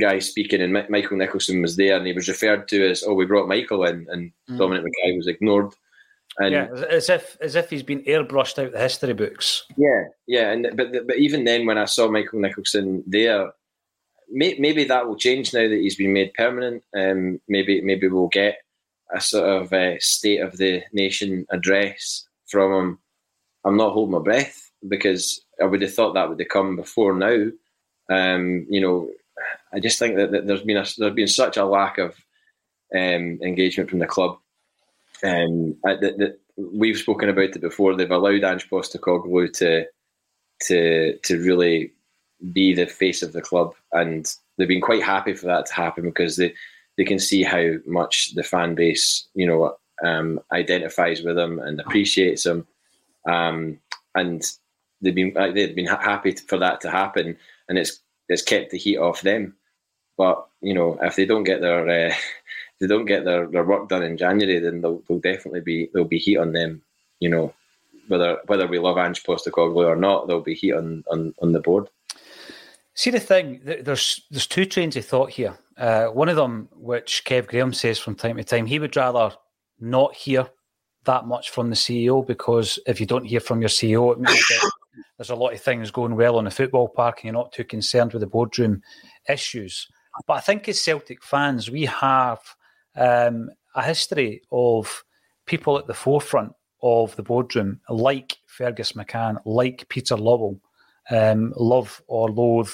guys speaking, and M- Michael Nicholson was there, and he was referred to as, "Oh, we brought Michael in," and mm. Dominic Mackay was ignored. And yeah, as if as if he's been airbrushed out the history books. Yeah, yeah, and but but even then, when I saw Michael Nicholson there, may, maybe that will change now that he's been made permanent. Um, maybe maybe we'll get a sort of a state of the nation address from him. I'm not holding my breath because I would have thought that would have come before now. Um, you know, I just think that, that there's been a, there's been such a lack of um, engagement from the club. Um, I, the, the, we've spoken about it before. They've allowed Ange Postecoglou to to to really be the face of the club, and they've been quite happy for that to happen because they, they can see how much the fan base, you know, um, identifies with him and appreciates him, um, and they've been they've been happy for that to happen, and it's it's kept the heat off them. But you know, if they don't get their uh, they don't get their, their work done in January, then they'll, they'll definitely be there'll be heat on them, you know, whether whether we love Ange Postecoglou or not, there'll be heat on, on, on the board. See the thing, there's there's two trains of thought here. Uh, one of them, which Kev Graham says from time to time, he would rather not hear that much from the C E O, because if you don't hear from your C E O, it means that there's a lot of things going well on the football park and you're not too concerned with the boardroom issues. But I think as Celtic fans, we have Um, a history of people at the forefront of the boardroom, like Fergus McCann, like Peter Lawwell. Um, love or loathe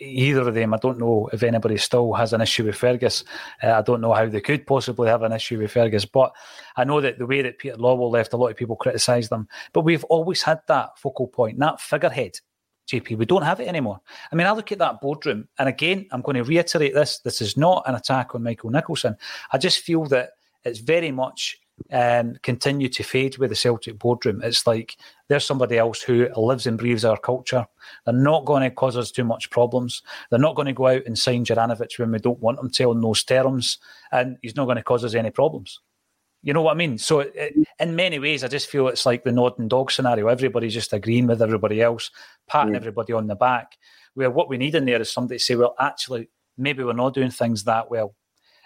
either of them. I don't know if anybody still has an issue with Fergus. Uh, I don't know how they could possibly have an issue with Fergus, but I know that the way that Peter Lawwell left, a lot of people criticised them. But we've always had that focal point, that figurehead, J P. We don't have it anymore. I mean, I look at that boardroom, and again, I'm going to reiterate this. This is not an attack on Michael Nicholson. I just feel that it's very much um, continued to fade with the Celtic boardroom. It's like there's somebody else who lives and breathes our culture. They're not going to cause us too much problems. They're not going to go out and sign Juranovic when we don't want him to on those terms, and he's not going to cause us any problems. You know what I mean? So it, in many ways, I just feel it's like the nodding dog scenario. Everybody's just agreeing with everybody else, patting mm. everybody on the back, where what we need in there is somebody to say, well, actually, maybe we're not doing things that well.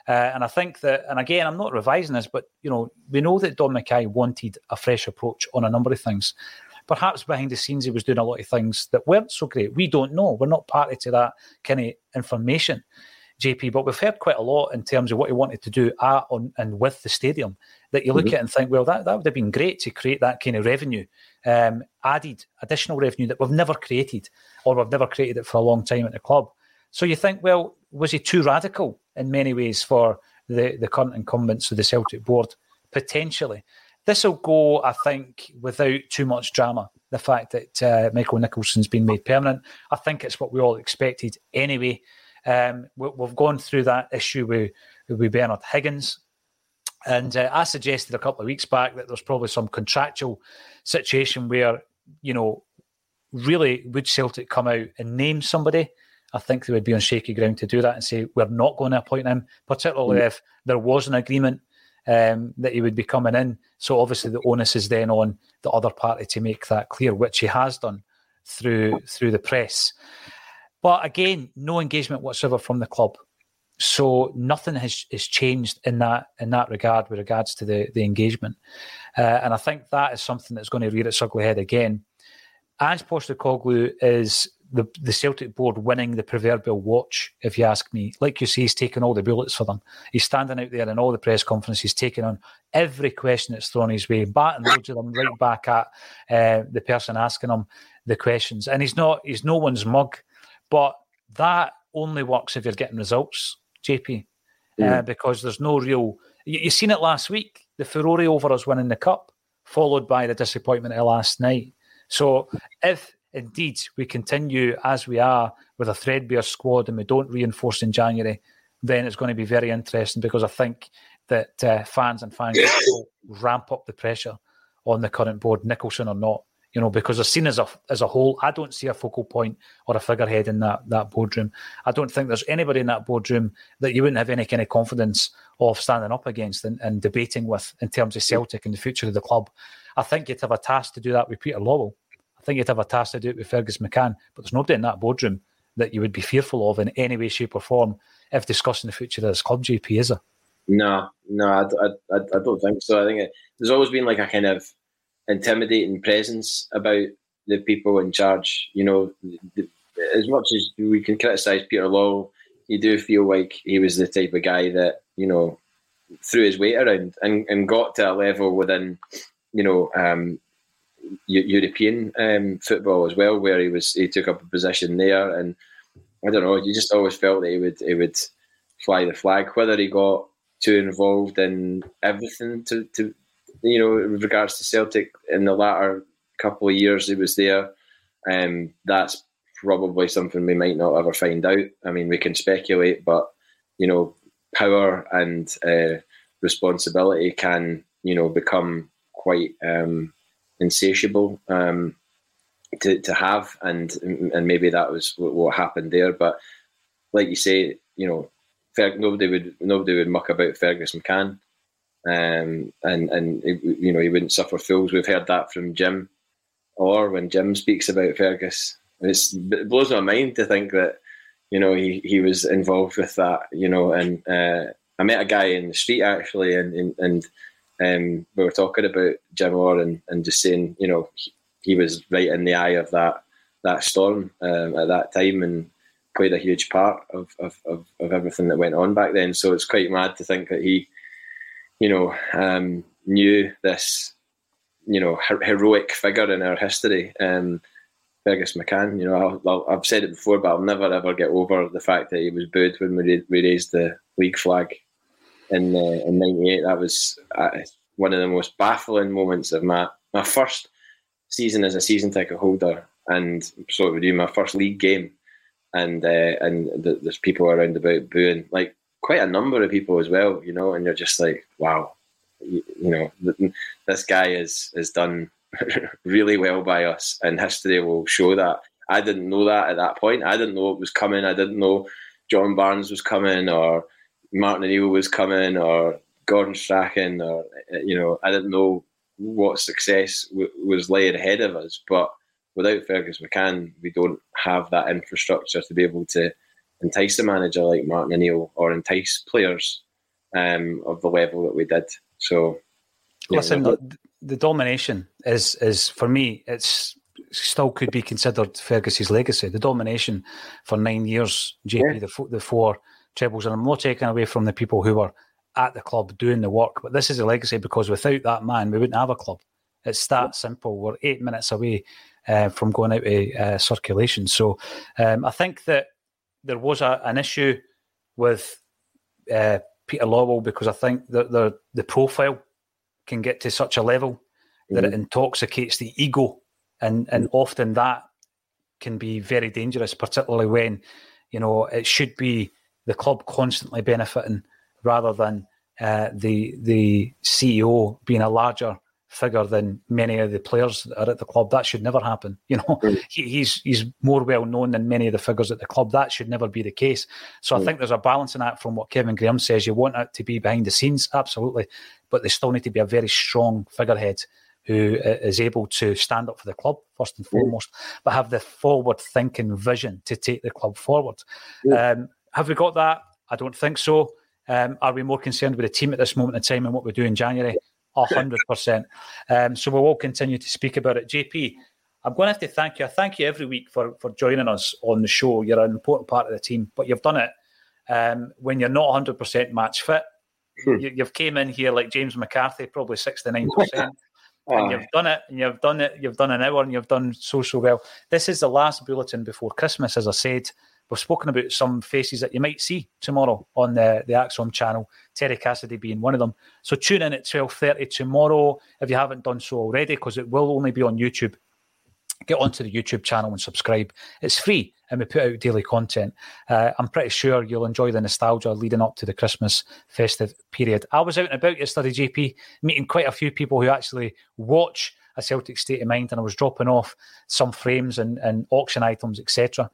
Uh, and I think that, and again, I'm not revising this, but, you know, we know that Dom Mackay wanted a fresh approach on a number of things. Perhaps behind the scenes, he was doing a lot of things that weren't so great. We don't know. We're not party to that kind of information, J P, but we've heard quite a lot in terms of what he wanted to do at on, and with the stadium, that you look mm-hmm. at and think, well, that, that would have been great to create that kind of revenue, um, added additional revenue that we've never created, or we've never created it for a long time at the club. So you think, well, was he too radical in many ways for the, the current incumbents of the Celtic board? Potentially. This will go, I think, without too much drama, the fact that uh, Michael Nicholson's been made permanent. I think it's what we all expected anyway. Um, we've gone through that issue with, with Bernard Higgins, and uh, I suggested a couple of weeks back that there's probably some contractual situation where, you know, really, would Celtic come out and name somebody? I think they would be on shaky ground to do that and say, we're not going to appoint him, particularly mm. if there was an agreement um, that he would be coming in. So obviously the onus is then on the other party to make that clear, which he has done through through the press. But again, no engagement whatsoever from the club. So nothing has, has changed in that in that regard with regards to the, the engagement. Uh, and I think that is something that's going to rear its ugly head again. Ange Postecoglou is the, the Celtic board winning the proverbial watch, if you ask me. Like you say, he's taking all the bullets for them. He's standing out there in all the press conferences, taking on every question that's thrown his way, batting loads of them right back at uh, the person asking him the questions. And he's not he's no one's mug, but that only works if you're getting results, J P, mm. uh, because there's no real... You, you've seen it last week, the furore over us winning the cup, followed by the disappointment of last night. So if indeed we continue as we are with a threadbare squad and we don't reinforce in January, then it's going to be very interesting, because I think that uh, fans and fans will ramp up the pressure on the current board, Nicholson or not, you know, because they're seen as a, as a whole. I don't see a focal point or a figurehead in that, that boardroom. I don't think there's anybody in that boardroom that you wouldn't have any kind of confidence of standing up against and, and debating with in terms of Celtic and the future of the club. I think you'd have a task to do that with Peter Lawwell. I think you'd have a task to do it with Fergus McCann. But there's nobody in that boardroom that you would be fearful of in any way, shape or form if discussing the future of this club, J P, is there? No, no, I, I, I don't think so. I think it, there's always been like a kind of intimidating presence about the people in charge. You know, the, as much as we can criticise Peter Lawwell, you do feel like he was the type of guy that, you know, threw his weight around and, and got to a level within... you know, um, European um, football as well, where he was, he took up a position there, and I don't know, you just always felt that he would, he would fly the flag, whether he got too involved in everything to, to you know, with regards to Celtic in the latter couple of years he was there, um, that's probably something we might not ever find out. I mean, we can speculate, but, you know, power and uh, responsibility can, you know, become quite um, insatiable um, to, to have, and and maybe that was what, what happened there. But like you say, you know, Fer- nobody would nobody would muck about Fergus McCann, um, and and it, you know, he wouldn't suffer fools. We've heard that from Jim, or when Jim speaks about Fergus, it's, it blows my mind to think that, you know, he, he was involved with that. You know, and uh, I met a guy in the street actually, and and. and Um, we were talking about Jim Orr and, and just saying, you know, he, he was right in the eye of that that storm um, at that time, and played a huge part of, of, of, of everything that went on back then. So it's quite mad to think that he, you know, um, knew this, you know, her- heroic figure in our history, um, Fergus McCann. You know, I'll, I'll, I've said it before, but I'll never ever get over the fact that he was booed when we, we raised the league flag. In uh, in ninety-eight, that was uh, one of the most baffling moments of my, my first season as a season ticket holder, and so it would be my first league game, and uh, and th- there's people around about booing, like quite a number of people as well, you know, and you're just like, wow, you, you know, th- this guy is is done really well by us, and history will show that. I didn't know that at that point. I didn't know it was coming. I didn't know John Barnes was coming, or Martin O'Neill was coming, or Gordon Strachan, or, you know, I didn't know what success w- was laying ahead of us. But without Fergus McCann, we don't have that infrastructure to be able to entice a manager like Martin O'Neill, or entice players um, of the level that we did. So, yeah. Listen, the, the domination is, is, for me, it's still could be considered Fergus's legacy. The domination for nine years, J P, yeah. the, fo- the four... trebles, and I'm not taking away from the people who were at the club doing the work, but this is a legacy, because without that man we wouldn't have a club. It's that simple. We're eight minutes away uh, from going out of uh, circulation. So um, I think that there was a, an issue with uh, Peter Lawwell, because I think that the, the profile can get to such a level mm-hmm. that it intoxicates the ego, and, and mm-hmm. often that can be very dangerous, particularly when, you know, it should be the club constantly benefiting, rather than uh, the the C E O being a larger figure than many of the players that are at the club. That should never happen. You know, mm. he, he's he's more well known than many of the figures at the club. That should never be the case. So mm. I think there's a balancing act from what Kevin Graham says. You want it to be behind the scenes, absolutely, but they still need to be a very strong figurehead who is able to stand up for the club first and foremost, mm. but have the forward thinking vision to take the club forward. Mm. Um, Have we got that? I don't think so. Um, are we more concerned with the team at this moment in time and what we do in January? one hundred percent. Um, so we'll all continue to speak about it. J P, I'm going to have to thank you. I thank you every week for, for joining us on the show. You're an important part of the team, but you've done it um, when you're not one hundred percent match fit. Hmm. You, you've came in here like James McCarthy, probably sixty-nine percent. And you've done it, and you've done it, you've done an hour, and you've done so, so well. This is the last bulletin before Christmas, as I said. We've spoken about some faces that you might see tomorrow on the, the Axom channel, Terry Cassidy being one of them. So tune in at twelve thirty tomorrow if you haven't done so already, because it will only be on YouTube. Get onto the YouTube channel and subscribe. It's free, and we put out daily content. Uh, I'm pretty sure you'll enjoy the nostalgia leading up to the Christmas festive period. I was out and about yesterday, J P, meeting quite a few people who actually watch A Celtic State of Mind, and I was dropping off some frames and, and auction items, et cetera.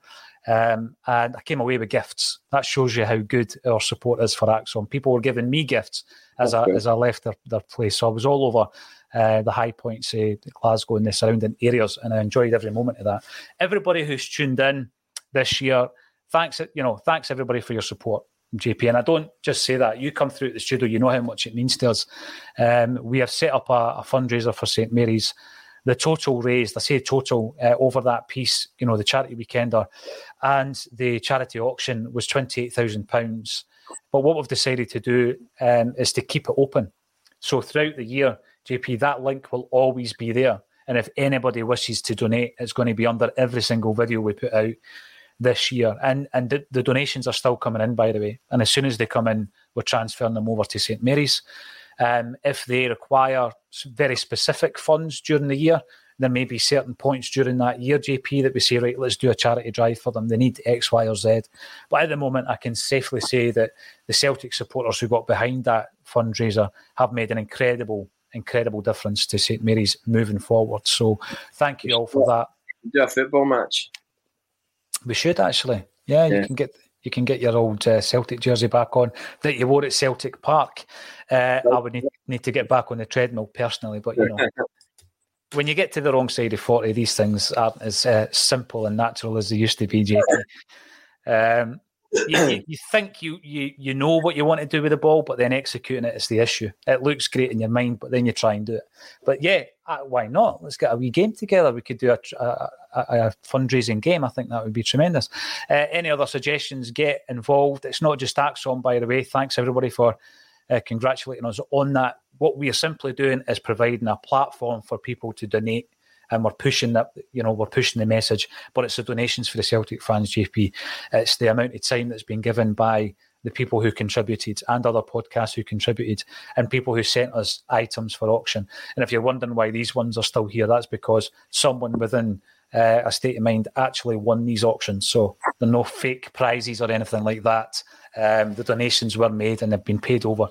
Um, and I came away with gifts. That shows you how good our support is for Axom. People were giving me gifts as okay. I as I left their, their place. So I was all over uh, the high points of Glasgow and the surrounding areas, and I enjoyed every moment of that. Everybody who's tuned in this year, thanks, you know, thanks everybody for your support, J P. And I don't just say that. You come through at the studio, you know how much it means to us. Um, we have set up a, a fundraiser for St Mary's. The total raised, I say total, uh, over that piece, you know, the charity weekender and the charity auction was twenty-eight thousand pounds. But what we've decided to do um, is to keep it open. So throughout the year, J P, that link will always be there. And if anybody wishes to donate, it's going to be under every single video we put out this year. And and the, the donations are still coming in, by the way. And as soon as they come in, we're transferring them over to St Mary's. Um, if they require very specific funds during the year, there may be certain points during that year, J P, that we say, right, let's do a charity drive for them. They need X, Y, or Z. But at the moment, I can safely say that the Celtic supporters who got behind that fundraiser have made an incredible, incredible difference to St Mary's moving forward. So thank you all for that. Do a football match. We should, actually. Yeah, yeah. you can get... You can get your old uh, Celtic jersey back on that you wore at Celtic Park. Uh, I would need, need to get back on the treadmill personally, but you know, when you get to the wrong side of forty, these things aren't as uh, simple and natural as they used to be, J P. Um, you, you, you think you, you you know what you want to do with the ball, but then executing it is the issue. It looks great in your mind, but then you try and do it. But yeah, uh, why not? Let's get a wee game together. We could do a, a, a, a fundraising game. I think that would be tremendous. Uh, any other suggestions, get involved. It's not just Axom, by the way. Thanks everybody for uh, congratulating us on that. What we are simply doing is providing a platform for people to donate. And we're pushing that, you know, we're pushing the message, but it's the donations for the Celtic fans, J P. It's the amount of time that's been given by the people who contributed and other podcasts who contributed and people who sent us items for auction. And if you're wondering why these ones are still here, that's because someone within uh, A State of Mind actually won these auctions. So there are no fake prizes or anything like that. Um, the donations were made and they've been paid over.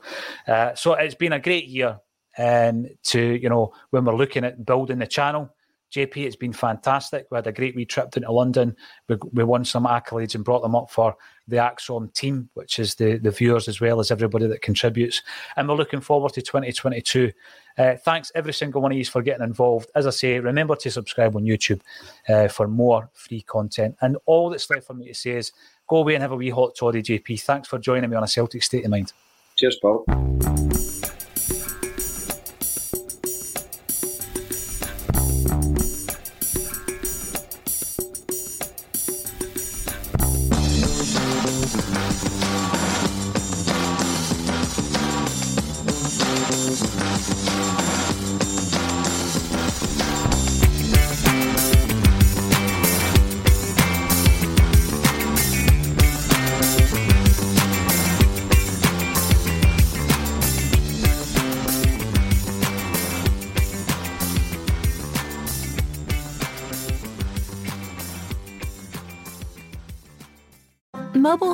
Uh, so it's been a great year um, to, you know, when we're looking at building the channel. J P, it's been fantastic. We had a great wee trip down to London. We, we won some accolades and brought them up for the Axom team, which is the, the viewers as well as everybody that contributes. And we're looking forward to twenty twenty-two. Uh, thanks every single one of you for getting involved. As I say, remember to subscribe on YouTube uh, for more free content. And all that's left for me to say is go away and have a wee hot toddy, J P. Thanks for joining me on A Celtic State of Mind. Cheers, Paul. Mobile